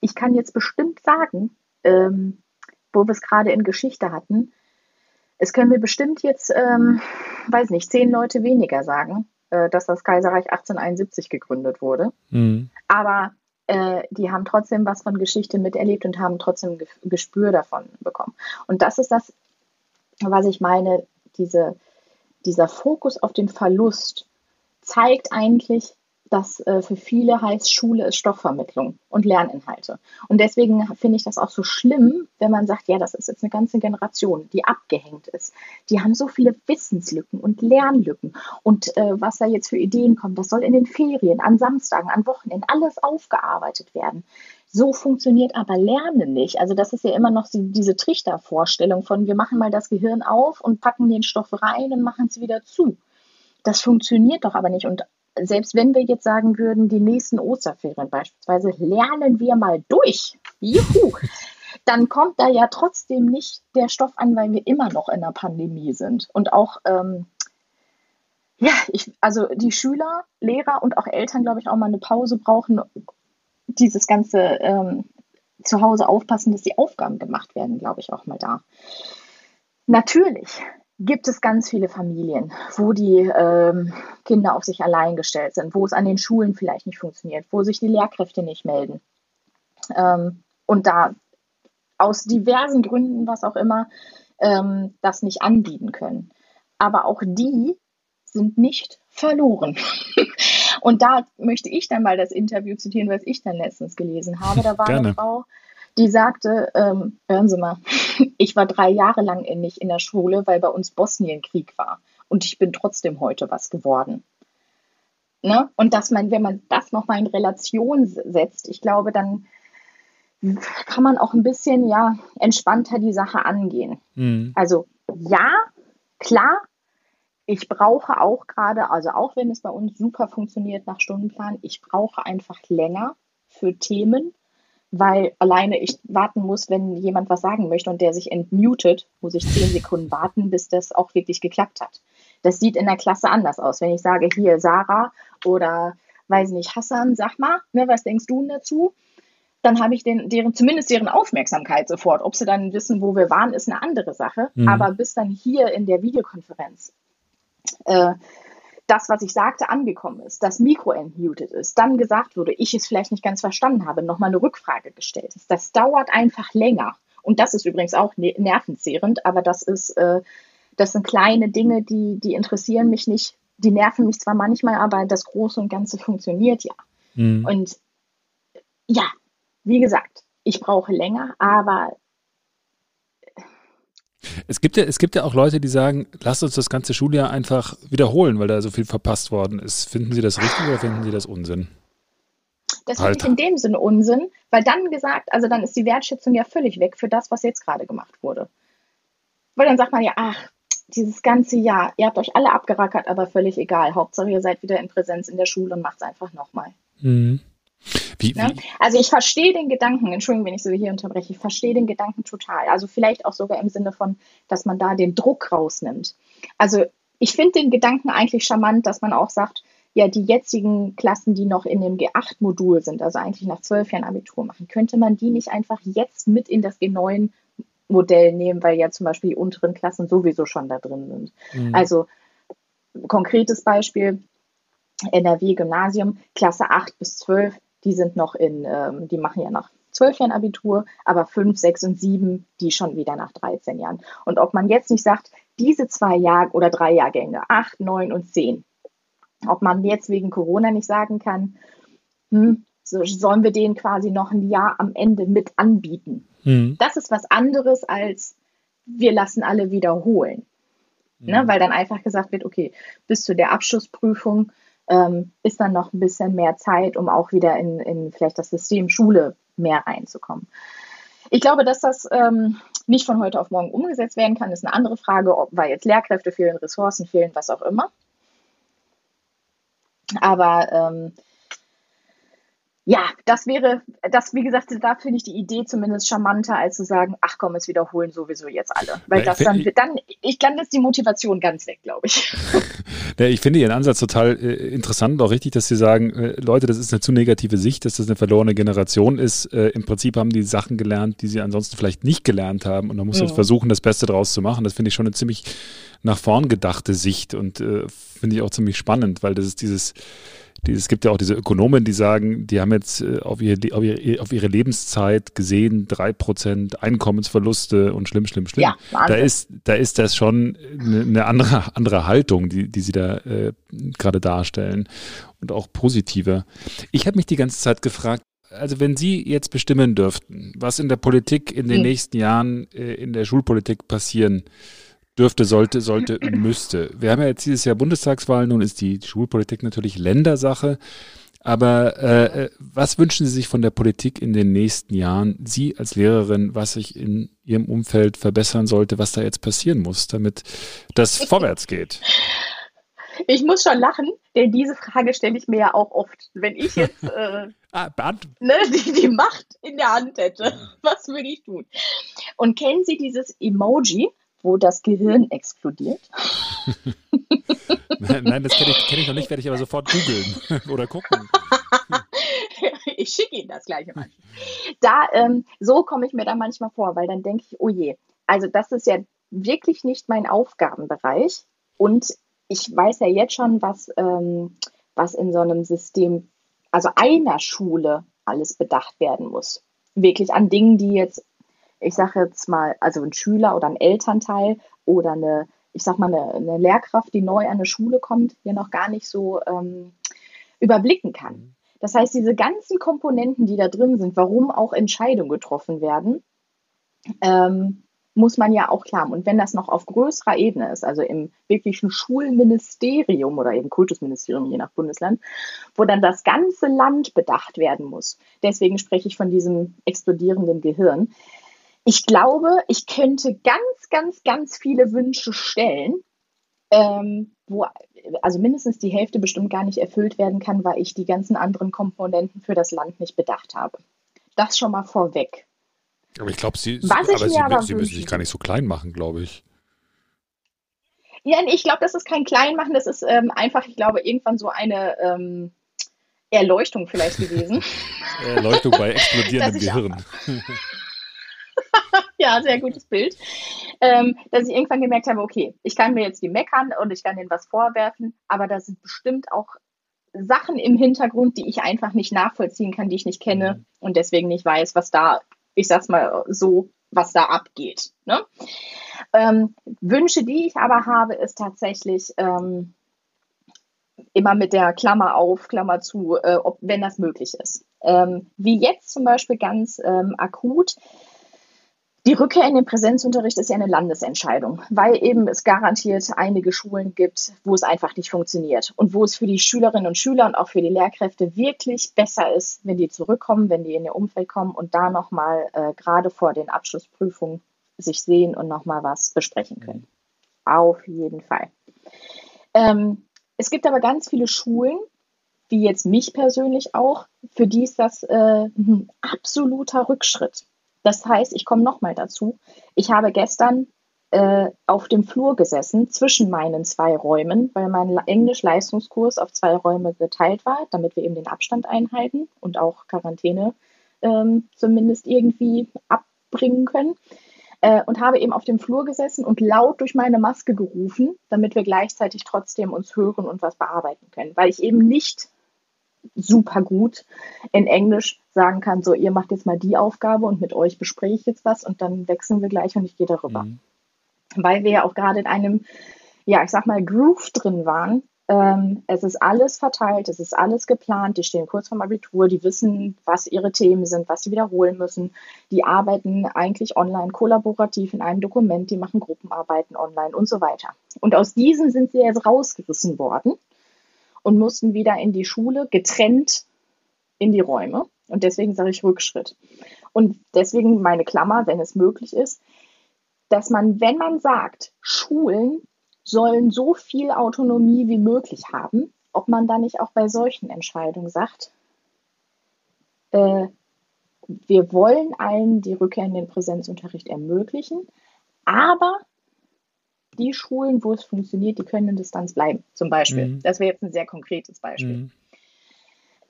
ich kann jetzt bestimmt sagen, ähm, wo wir es gerade in Geschichte hatten, es können wir bestimmt jetzt, ähm, weiß nicht, zehn Leute weniger sagen, dass das Kaiserreich achtzehnhunderteinundsiebzig gegründet wurde. Mhm. Aber äh, die haben trotzdem was von Geschichte miterlebt und haben trotzdem ein Ge- Gespür davon bekommen. Und das ist das, was ich meine, diese, dieser Fokus auf den Verlust zeigt eigentlich, dass äh, für viele heißt, Schule ist Stoffvermittlung und Lerninhalte. Und deswegen finde ich das auch so schlimm, wenn man sagt, ja, das ist jetzt eine ganze Generation, die abgehängt ist. Die haben so viele Wissenslücken und Lernlücken. Und äh, was da jetzt für Ideen kommt, das soll in den Ferien, an Samstagen, an Wochenenden alles aufgearbeitet werden. So funktioniert aber Lernen nicht. Also das ist ja immer noch diese Trichtervorstellung von, wir machen mal das Gehirn auf und packen den Stoff rein und machen es wieder zu. Das funktioniert doch aber nicht. Und selbst wenn wir jetzt sagen würden, die nächsten Osterferien beispielsweise, lernen wir mal durch, juhu, dann kommt da ja trotzdem nicht der Stoff an, weil wir immer noch in der Pandemie sind. Und auch, ähm, ja, ich, also die Schüler, Lehrer und auch Eltern, glaube ich, auch mal eine Pause brauchen, dieses ganze ähm, zu Hause aufpassen, dass die Aufgaben gemacht werden, glaube ich, auch mal da. Natürlich gibt es ganz viele Familien, wo die ähm, Kinder auf sich allein gestellt sind, wo es an den Schulen vielleicht nicht funktioniert, wo sich die Lehrkräfte nicht melden. Ähm, und da aus diversen Gründen, was auch immer, ähm, das nicht anbieten können. Aber auch die sind nicht verloren. Und da möchte ich dann mal das Interview zitieren, was ich dann letztens gelesen habe. Da war Gerne. Eine Frau, die sagte, ähm, hören Sie mal, ich war drei Jahre lang nicht in der Schule, weil bei uns Bosnienkrieg war. Und ich bin trotzdem heute was geworden. Ne? Und dass man, wenn man das nochmal in Relation setzt, ich glaube, dann kann man auch ein bisschen ja entspannter die Sache angehen. Mhm. Also ja, klar, ich brauche auch gerade, also auch wenn es bei uns super funktioniert nach Stundenplan, ich brauche einfach länger für Themen, weil alleine ich warten muss, wenn jemand was sagen möchte und der sich entmutet, muss ich zehn Sekunden warten, bis das auch wirklich geklappt hat. Das sieht in der Klasse anders aus. Wenn ich sage, hier Sarah oder, weiß nicht, Hassan, sag mal, ne, was denkst du dazu? Dann habe ich den, deren, zumindest deren Aufmerksamkeit sofort. Ob sie dann wissen, wo wir waren, ist eine andere Sache. Mhm. Aber bis dann hier in der Videokonferenz das, was ich sagte, angekommen ist, das Mikro entmutet ist, dann gesagt wurde, ich es vielleicht nicht ganz verstanden habe, nochmal eine Rückfrage gestellt ist. Das dauert einfach länger. Und das ist übrigens auch nervenzehrend, aber das ist, das sind kleine Dinge, die, die interessieren mich nicht, die nerven mich zwar manchmal, aber das Große und Ganze funktioniert ja. Mhm. Und ja, wie gesagt, ich brauche länger, aber Es gibt ja, es gibt ja auch Leute, die sagen, lasst uns das ganze Schuljahr einfach wiederholen, weil da so viel verpasst worden ist. Finden Sie das richtig oder finden Sie das Unsinn? Das finde ich in dem Sinne Unsinn, weil dann gesagt, also dann ist die Wertschätzung ja völlig weg für das, was jetzt gerade gemacht wurde. Weil dann sagt man ja, ach, dieses ganze Jahr, ihr habt euch alle abgerackert, aber völlig egal. Hauptsache, ihr seid wieder in Präsenz in der Schule und macht es einfach nochmal. Mhm. Wie, wie? Also ich verstehe den Gedanken, Entschuldigung, wenn ich so hier unterbreche, ich verstehe den Gedanken total. Also vielleicht auch sogar im Sinne von, dass man da den Druck rausnimmt. Also ich finde den Gedanken eigentlich charmant, dass man auch sagt, ja, die jetzigen Klassen, die noch in dem G acht Modul sind, also eigentlich nach zwölf Jahren Abitur machen, könnte man die nicht einfach jetzt mit in das G neun Modell nehmen, weil ja zum Beispiel die unteren Klassen sowieso schon da drin sind. Mhm. Also konkretes Beispiel, N R W Gymnasium, Klasse acht bis zwölf, die sind noch in, ähm, die machen ja nach zwölf Jahren Abitur, aber fünf, sechs und sieben, die schon wieder nach dreizehn Jahren. Und ob man jetzt nicht sagt, diese zwei Jahr- oder drei Jahrgänge, acht, neun und zehn, ob man jetzt wegen Corona nicht sagen kann, hm, so sollen wir denen quasi noch ein Jahr am Ende mit anbieten. Mhm. Das ist was anderes als, wir lassen alle wiederholen. Mhm. Ne, weil dann einfach gesagt wird, okay, bis zu der Abschlussprüfung Ähm, ist dann noch ein bisschen mehr Zeit, um auch wieder in, in vielleicht das System Schule mehr reinzukommen. Ich glaube, dass das ähm, nicht von heute auf morgen umgesetzt werden kann, ist eine andere Frage, ob, weil jetzt Lehrkräfte fehlen, Ressourcen fehlen, was auch immer. Aber ähm, ja, das wäre, das, wie gesagt, da finde ich die Idee zumindest charmanter, als zu sagen, ach komm, es wiederholen sowieso jetzt alle. Weil das dann, dann, ich dann ist die Motivation ganz weg, glaube ich. Ja, ich finde Ihren Ansatz total äh, interessant und auch richtig, dass Sie sagen, äh, Leute, das ist eine zu negative Sicht, dass das eine verlorene Generation ist. Äh, Im Prinzip haben die Sachen gelernt, die sie ansonsten vielleicht nicht gelernt haben und man muss ja. jetzt versuchen, das Beste draus zu machen. Das finde ich schon eine ziemlich nach vorn gedachte Sicht und äh, finde ich auch ziemlich spannend, weil das ist dieses... Es gibt ja auch diese Ökonomen, die sagen, die haben jetzt auf ihre, auf ihre, auf ihre Lebenszeit gesehen, drei Prozent Einkommensverluste und schlimm, schlimm, schlimm. Ja, da, ist, da ist das schon eine andere, andere Haltung, die, die sie da äh, gerade darstellen und auch positiver. Ich habe mich die ganze Zeit gefragt, also wenn Sie jetzt bestimmen dürften, was in der Politik in den mhm. nächsten Jahren äh, in der Schulpolitik passieren dürfte, sollte, sollte, müsste. Wir haben ja jetzt dieses Jahr Bundestagswahl, nun ist die Schulpolitik natürlich Ländersache, aber äh, was wünschen Sie sich von der Politik in den nächsten Jahren? Sie als Lehrerin, was sich in Ihrem Umfeld verbessern sollte, was da jetzt passieren muss, damit das vorwärts geht? Ich muss schon lachen, denn diese Frage stelle ich mir ja auch oft. Wenn ich jetzt äh, ah, ne, die, die Macht in der Hand hätte, was würde ich tun? Und kennen Sie dieses Emoji, wo das Gehirn explodiert? Nein, das kenne ich, kenn ich noch nicht, werde ich aber sofort googeln oder gucken. Ich schicke Ihnen das gleich mal. Da, ähm, so komme ich mir da manchmal vor, weil dann denke ich, oh je, also das ist ja wirklich nicht mein Aufgabenbereich. Und ich weiß ja jetzt schon, was, ähm, was in so einem System, also einer Schule, alles bedacht werden muss. Wirklich an Dingen, die jetzt, ich sage jetzt mal, also ein Schüler oder ein Elternteil oder eine, ich sag mal, eine, eine Lehrkraft, die neu an eine Schule kommt, hier noch gar nicht so ähm, überblicken kann. Das heißt, diese ganzen Komponenten, die da drin sind, warum auch Entscheidungen getroffen werden, ähm, muss man ja auch klar haben. Und wenn das noch auf größerer Ebene ist, also im wirklichen Schulministerium oder eben Kultusministerium, je nach Bundesland, wo dann das ganze Land bedacht werden muss. Deswegen spreche ich von diesem explodierenden Gehirn. Ich glaube, ich könnte ganz, ganz, ganz viele Wünsche stellen, ähm, wo also mindestens die Hälfte bestimmt gar nicht erfüllt werden kann, weil ich die ganzen anderen Komponenten für das Land nicht bedacht habe. Das schon mal vorweg. Aber ich glaube, Sie, Sie, aber Sie müssen sich gar nicht so klein machen, glaube ich. Ja, ich glaube, das ist kein Kleinmachen, das ist ähm, einfach, ich glaube, irgendwann so eine ähm, Erleuchtung vielleicht gewesen. Erleuchtung bei explodierendem Gehirn. Ja, sehr gutes Bild. Ähm, dass ich irgendwann gemerkt habe, okay, ich kann mir jetzt die meckern und ich kann denen was vorwerfen, aber da sind bestimmt auch Sachen im Hintergrund, die ich einfach nicht nachvollziehen kann, die ich nicht kenne mhm. und deswegen nicht weiß, was da, ich sag's mal so, was da abgeht. Ne? Ähm, Wünsche, die ich aber habe, ist tatsächlich ähm, immer mit der Klammer auf, Klammer zu, äh, ob, wenn das möglich ist. Ähm, wie jetzt zum Beispiel ganz ähm, akut, die Rückkehr in den Präsenzunterricht ist ja eine Landesentscheidung, weil eben es garantiert einige Schulen gibt, wo es einfach nicht funktioniert und wo es für die Schülerinnen und Schüler und auch für die Lehrkräfte wirklich besser ist, wenn die zurückkommen, wenn die in ihr Umfeld kommen und da nochmal äh, gerade vor den Abschlussprüfungen sich sehen und nochmal was besprechen können. Auf jeden Fall. Ähm, es gibt aber ganz viele Schulen, wie jetzt mich persönlich auch, für die ist das äh, ein absoluter Rückschritt. Das heißt, ich komme nochmal dazu, ich habe gestern äh, auf dem Flur gesessen zwischen meinen zwei Räumen, weil mein Englisch-Leistungskurs auf zwei Räume geteilt war, damit wir eben den Abstand einhalten und auch Quarantäne ähm, zumindest irgendwie abbringen können. Äh, und habe eben auf dem Flur gesessen und laut durch meine Maske gerufen, damit wir gleichzeitig trotzdem uns hören und was bearbeiten können, weil ich eben nicht super gut in Englisch sagen kann, so ihr macht jetzt mal die Aufgabe und mit euch bespreche ich jetzt was und dann wechseln wir gleich und ich gehe darüber. Mhm. Weil wir ja auch gerade in einem, ja ich sag mal, Groove drin waren. Ähm, es ist alles verteilt, es ist alles geplant, die stehen kurz vorm Abitur, die wissen, was ihre Themen sind, was sie wiederholen müssen. Die arbeiten eigentlich online kollaborativ in einem Dokument, die machen Gruppenarbeiten online und so weiter. Und aus diesen sind sie jetzt rausgerissen worden und mussten wieder in die Schule, getrennt in die Räume. Und deswegen sage ich Rückschritt. Und deswegen meine Klammer, wenn es möglich ist, dass man, wenn man sagt, Schulen sollen so viel Autonomie wie möglich haben, ob man da nicht auch bei solchen Entscheidungen sagt, äh, wir wollen allen die Rückkehr in den Präsenzunterricht ermöglichen, aber die Schulen, wo es funktioniert, die können in Distanz bleiben, zum Beispiel. Mhm. Das wäre jetzt ein sehr konkretes Beispiel. Mhm.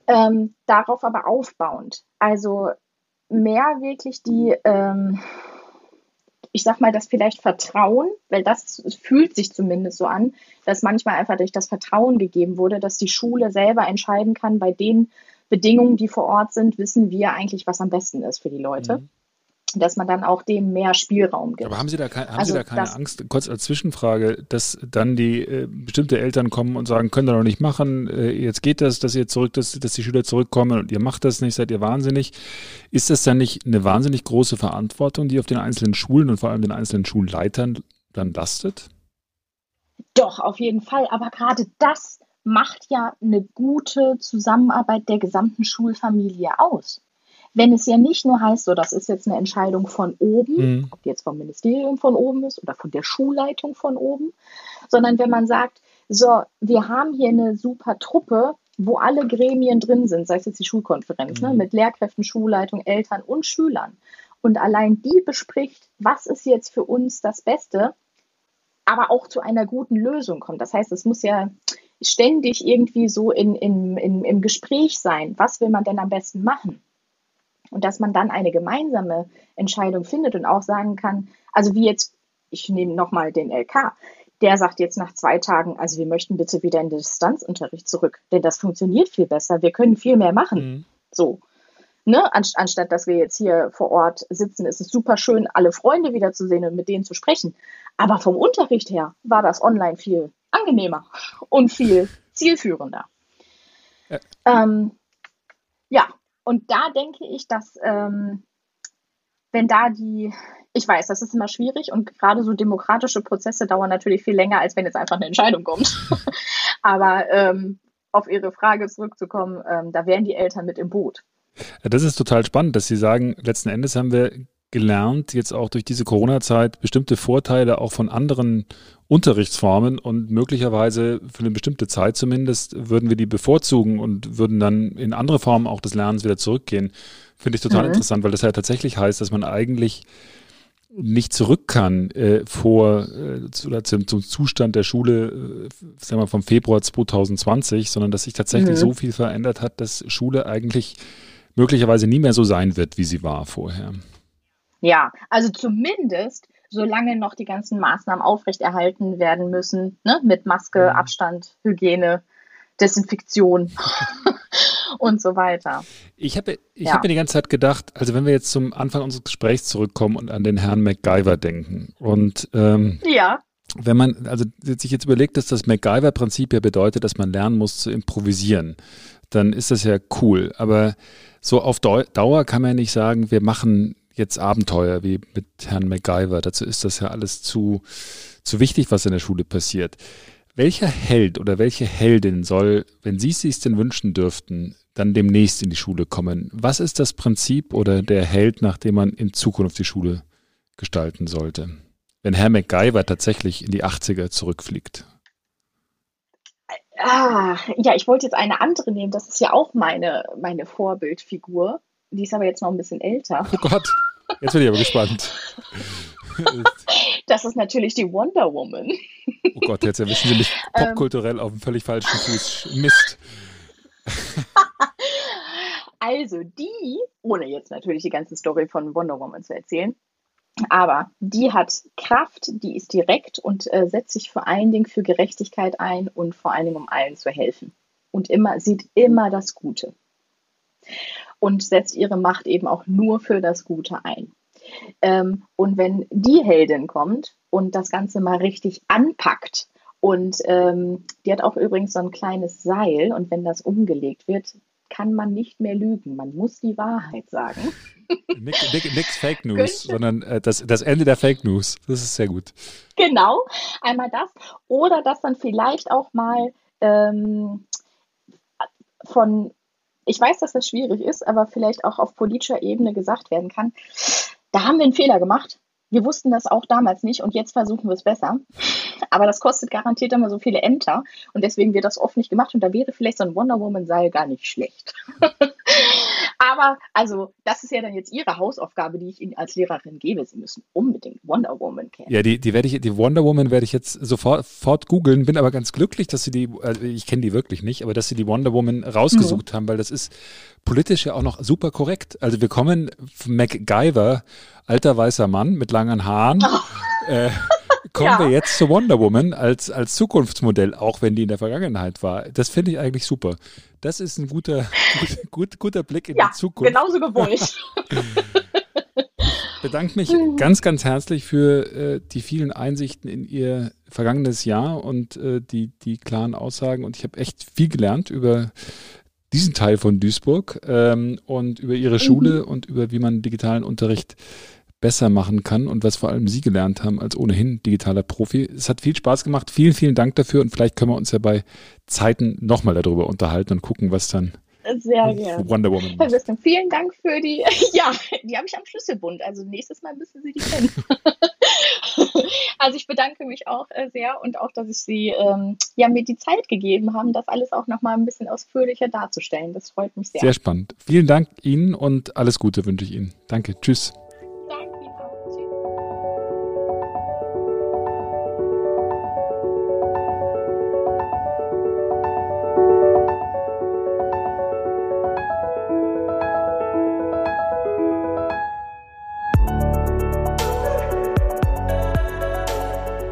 Ähm, darauf aber aufbauend. Also mehr wirklich die, ähm, ich sag mal, das vielleicht Vertrauen, weil das fühlt sich zumindest so an, dass manchmal einfach durch das Vertrauen gegeben wurde, dass die Schule selber entscheiden kann, bei den Bedingungen, die vor Ort sind, wissen wir eigentlich, was am besten ist für die Leute. Mhm. Dass man dann auch dem mehr Spielraum gibt. Aber haben Sie da, kein, haben also Sie da keine Angst, kurz als Zwischenfrage, dass dann die äh, bestimmte Eltern kommen und sagen, könnt ihr noch nicht machen, äh, jetzt geht das, dass ihr zurück, dass, dass die Schüler zurückkommen und ihr macht das nicht, seid ihr wahnsinnig. Ist das dann nicht eine wahnsinnig große Verantwortung, die auf den einzelnen Schulen und vor allem den einzelnen Schulleitern dann lastet? Doch, auf jeden Fall. Aber gerade das macht ja eine gute Zusammenarbeit der gesamten Schulfamilie aus. Wenn es ja nicht nur heißt, so das ist jetzt eine Entscheidung von oben, mhm. ob die jetzt vom Ministerium von oben ist oder von der Schulleitung von oben, sondern wenn man sagt, so, wir haben hier eine super Truppe, wo alle Gremien drin sind, sei es jetzt die Schulkonferenz, mhm. ne, mit Lehrkräften, Schulleitung, Eltern und Schülern. Und allein die bespricht, was ist jetzt für uns das Beste, aber auch zu einer guten Lösung kommt. Das heißt, es muss ja ständig irgendwie so in, in, in, im Gespräch sein, was will man denn am besten machen? Und dass man dann eine gemeinsame Entscheidung findet und auch sagen kann, also wie jetzt ich nehme nochmal den L K, der sagt jetzt nach zwei Tagen, also wir möchten bitte wieder in den Distanzunterricht zurück, denn das funktioniert viel besser, wir können viel mehr machen. Mhm. So, ne? Anst- anstatt dass wir jetzt hier vor Ort sitzen, ist es super schön, alle Freunde wiederzusehen und mit denen zu sprechen. Aber vom Unterricht her war das online viel angenehmer und viel zielführender. Ja, ähm, ja. Und da denke ich, dass ähm, wenn da die, ich weiß, das ist immer schwierig und gerade so demokratische Prozesse dauern natürlich viel länger, als wenn jetzt einfach eine Entscheidung kommt. Aber ähm, auf Ihre Frage zurückzukommen, ähm, da wären die Eltern mit im Boot. Das ist total spannend, dass Sie sagen, letzten Endes haben wir gelernt, jetzt auch durch diese Corona-Zeit bestimmte Vorteile auch von anderen Unterrichtsformen und möglicherweise für eine bestimmte Zeit zumindest würden wir die bevorzugen und würden dann in andere Formen auch des Lernens wieder zurückgehen. Finde ich total mhm. interessant, weil das ja tatsächlich heißt, dass man eigentlich nicht zurück kann äh, vor äh, zu, oder zum, zum Zustand der Schule, äh, sagen wir mal vom Februar zwanzig zwanzig, sondern dass sich tatsächlich mhm. so viel verändert hat, dass Schule eigentlich möglicherweise nie mehr so sein wird, wie sie war vorher. Ja, also zumindest, solange noch die ganzen Maßnahmen aufrechterhalten werden müssen, ne? Mit Maske, Abstand, Hygiene, Desinfektion und so weiter. Ich habe ich ja. hab mir die ganze Zeit gedacht, also wenn wir jetzt zum Anfang unseres Gesprächs zurückkommen und an den Herrn MacGyver denken und ähm, ja. wenn man also sich jetzt überlegt, dass das MacGyver-Prinzip ja bedeutet, dass man lernen muss zu improvisieren, dann ist das ja cool, aber so auf Dauer kann man ja nicht sagen, wir machen jetzt Abenteuer wie mit Herrn MacGyver. Dazu ist das ja alles zu, zu wichtig, was in der Schule passiert. Welcher Held oder welche Heldin soll, wenn Sie es sich denn wünschen dürften, dann demnächst in die Schule kommen? Was ist das Prinzip oder der Held, nach dem man in Zukunft die Schule gestalten sollte? Wenn Herr MacGyver tatsächlich in die achtziger zurückfliegt. Ah, ja, ich wollte jetzt eine andere nehmen. Das ist ja auch meine, meine Vorbildfigur. Die ist aber jetzt noch ein bisschen älter. Oh Gott, jetzt bin ich aber gespannt. Das ist natürlich die Wonder Woman. Oh Gott, jetzt erwischen Sie mich popkulturell auf dem völlig falschen Fuß. Mist. Also die, ohne jetzt natürlich die ganze Story von Wonder Woman zu erzählen, aber die hat Kraft, die ist direkt und äh, setzt sich vor allen Dingen für Gerechtigkeit ein und vor allen Dingen, um allen zu helfen. Und immer sieht immer das Gute. Und setzt ihre Macht eben auch nur für das Gute ein. Ähm, und wenn die Heldin kommt und das Ganze mal richtig anpackt und ähm, die hat auch übrigens so ein kleines Seil und wenn das umgelegt wird, kann man nicht mehr lügen. Man muss die Wahrheit sagen. Nix, nix, nix Fake News, sondern äh, das, das Ende der Fake News. Das ist sehr gut. Genau, einmal das. Oder das dann vielleicht auch mal ähm, von... Ich weiß, dass das schwierig ist, aber vielleicht auch auf politischer Ebene gesagt werden kann, da haben wir einen Fehler gemacht. Wir wussten das auch damals nicht und jetzt versuchen wir es besser. Aber das kostet garantiert immer so viele Ämter und deswegen wird das oft nicht gemacht und da wäre vielleicht so ein Wonder Woman-Seil gar nicht schlecht. Aber also, das ist ja dann jetzt Ihre Hausaufgabe, die ich Ihnen als Lehrerin gebe. Sie müssen unbedingt Wonder Woman kennen. Ja, die, die, werde ich, die Wonder Woman werde ich jetzt sofort, sofort googeln, bin aber ganz glücklich, dass Sie die, also ich kenne die wirklich nicht, aber dass Sie die Wonder Woman rausgesucht mhm. haben, weil das ist politisch ja auch noch super korrekt. Also wir kommen von MacGyver, alter weißer Mann mit langen Haaren, oh. äh, kommen ja. wir jetzt zu Wonder Woman als, als Zukunftsmodell, auch wenn die in der Vergangenheit war. Das finde ich eigentlich super. Das ist ein guter, gut, gut, guter Blick in ja, die Zukunft. Ja, genauso gewollt. Ich bedanke mich mhm. ganz, ganz herzlich für äh, die vielen Einsichten in Ihr vergangenes Jahr und äh, die, die klaren Aussagen. Und ich habe echt viel gelernt über diesen Teil von Duisburg ähm, und über Ihre Schule mhm. und über, wie man digitalen Unterricht besser machen kann und was vor allem Sie gelernt haben als ohnehin digitaler Profi. Es hat viel Spaß gemacht. Vielen, vielen Dank dafür und vielleicht können wir uns ja bei Zeiten nochmal darüber unterhalten und gucken, was dann Sehr gerne. Wonder Woman macht. Herr Güssgen, vielen Dank für die, ja, die habe ich am Schlüsselbund, also nächstes Mal müssen Sie die kennen. Also ich bedanke mich auch sehr und auch, dass ich Sie ähm, ja, mir die Zeit gegeben haben, das alles auch nochmal ein bisschen ausführlicher darzustellen. Das freut mich sehr. Sehr spannend. Vielen Dank Ihnen und alles Gute wünsche ich Ihnen. Danke. Tschüss.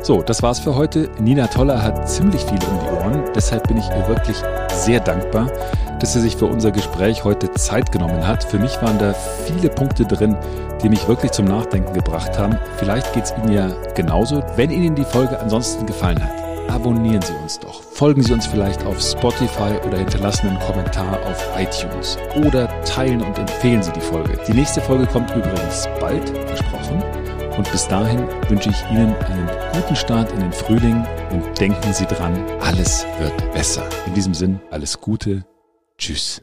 So, das war's für heute. Nina Toller hat ziemlich viel um die Ohren. Deshalb bin ich ihr wirklich sehr dankbar, dass sie sich für unser Gespräch heute Zeit genommen hat. Für mich waren da viele Punkte drin, die mich wirklich zum Nachdenken gebracht haben. Vielleicht geht's Ihnen ja genauso. Wenn Ihnen die Folge ansonsten gefallen hat, abonnieren Sie uns doch. Folgen Sie uns vielleicht auf Spotify oder hinterlassen einen Kommentar auf iTunes. Oder teilen und empfehlen Sie die Folge. Die nächste Folge kommt übrigens bald, versprochen. Und bis dahin wünsche ich Ihnen einen guten Start in den Frühling und denken Sie dran, alles wird besser. In diesem Sinn, alles Gute. Tschüss.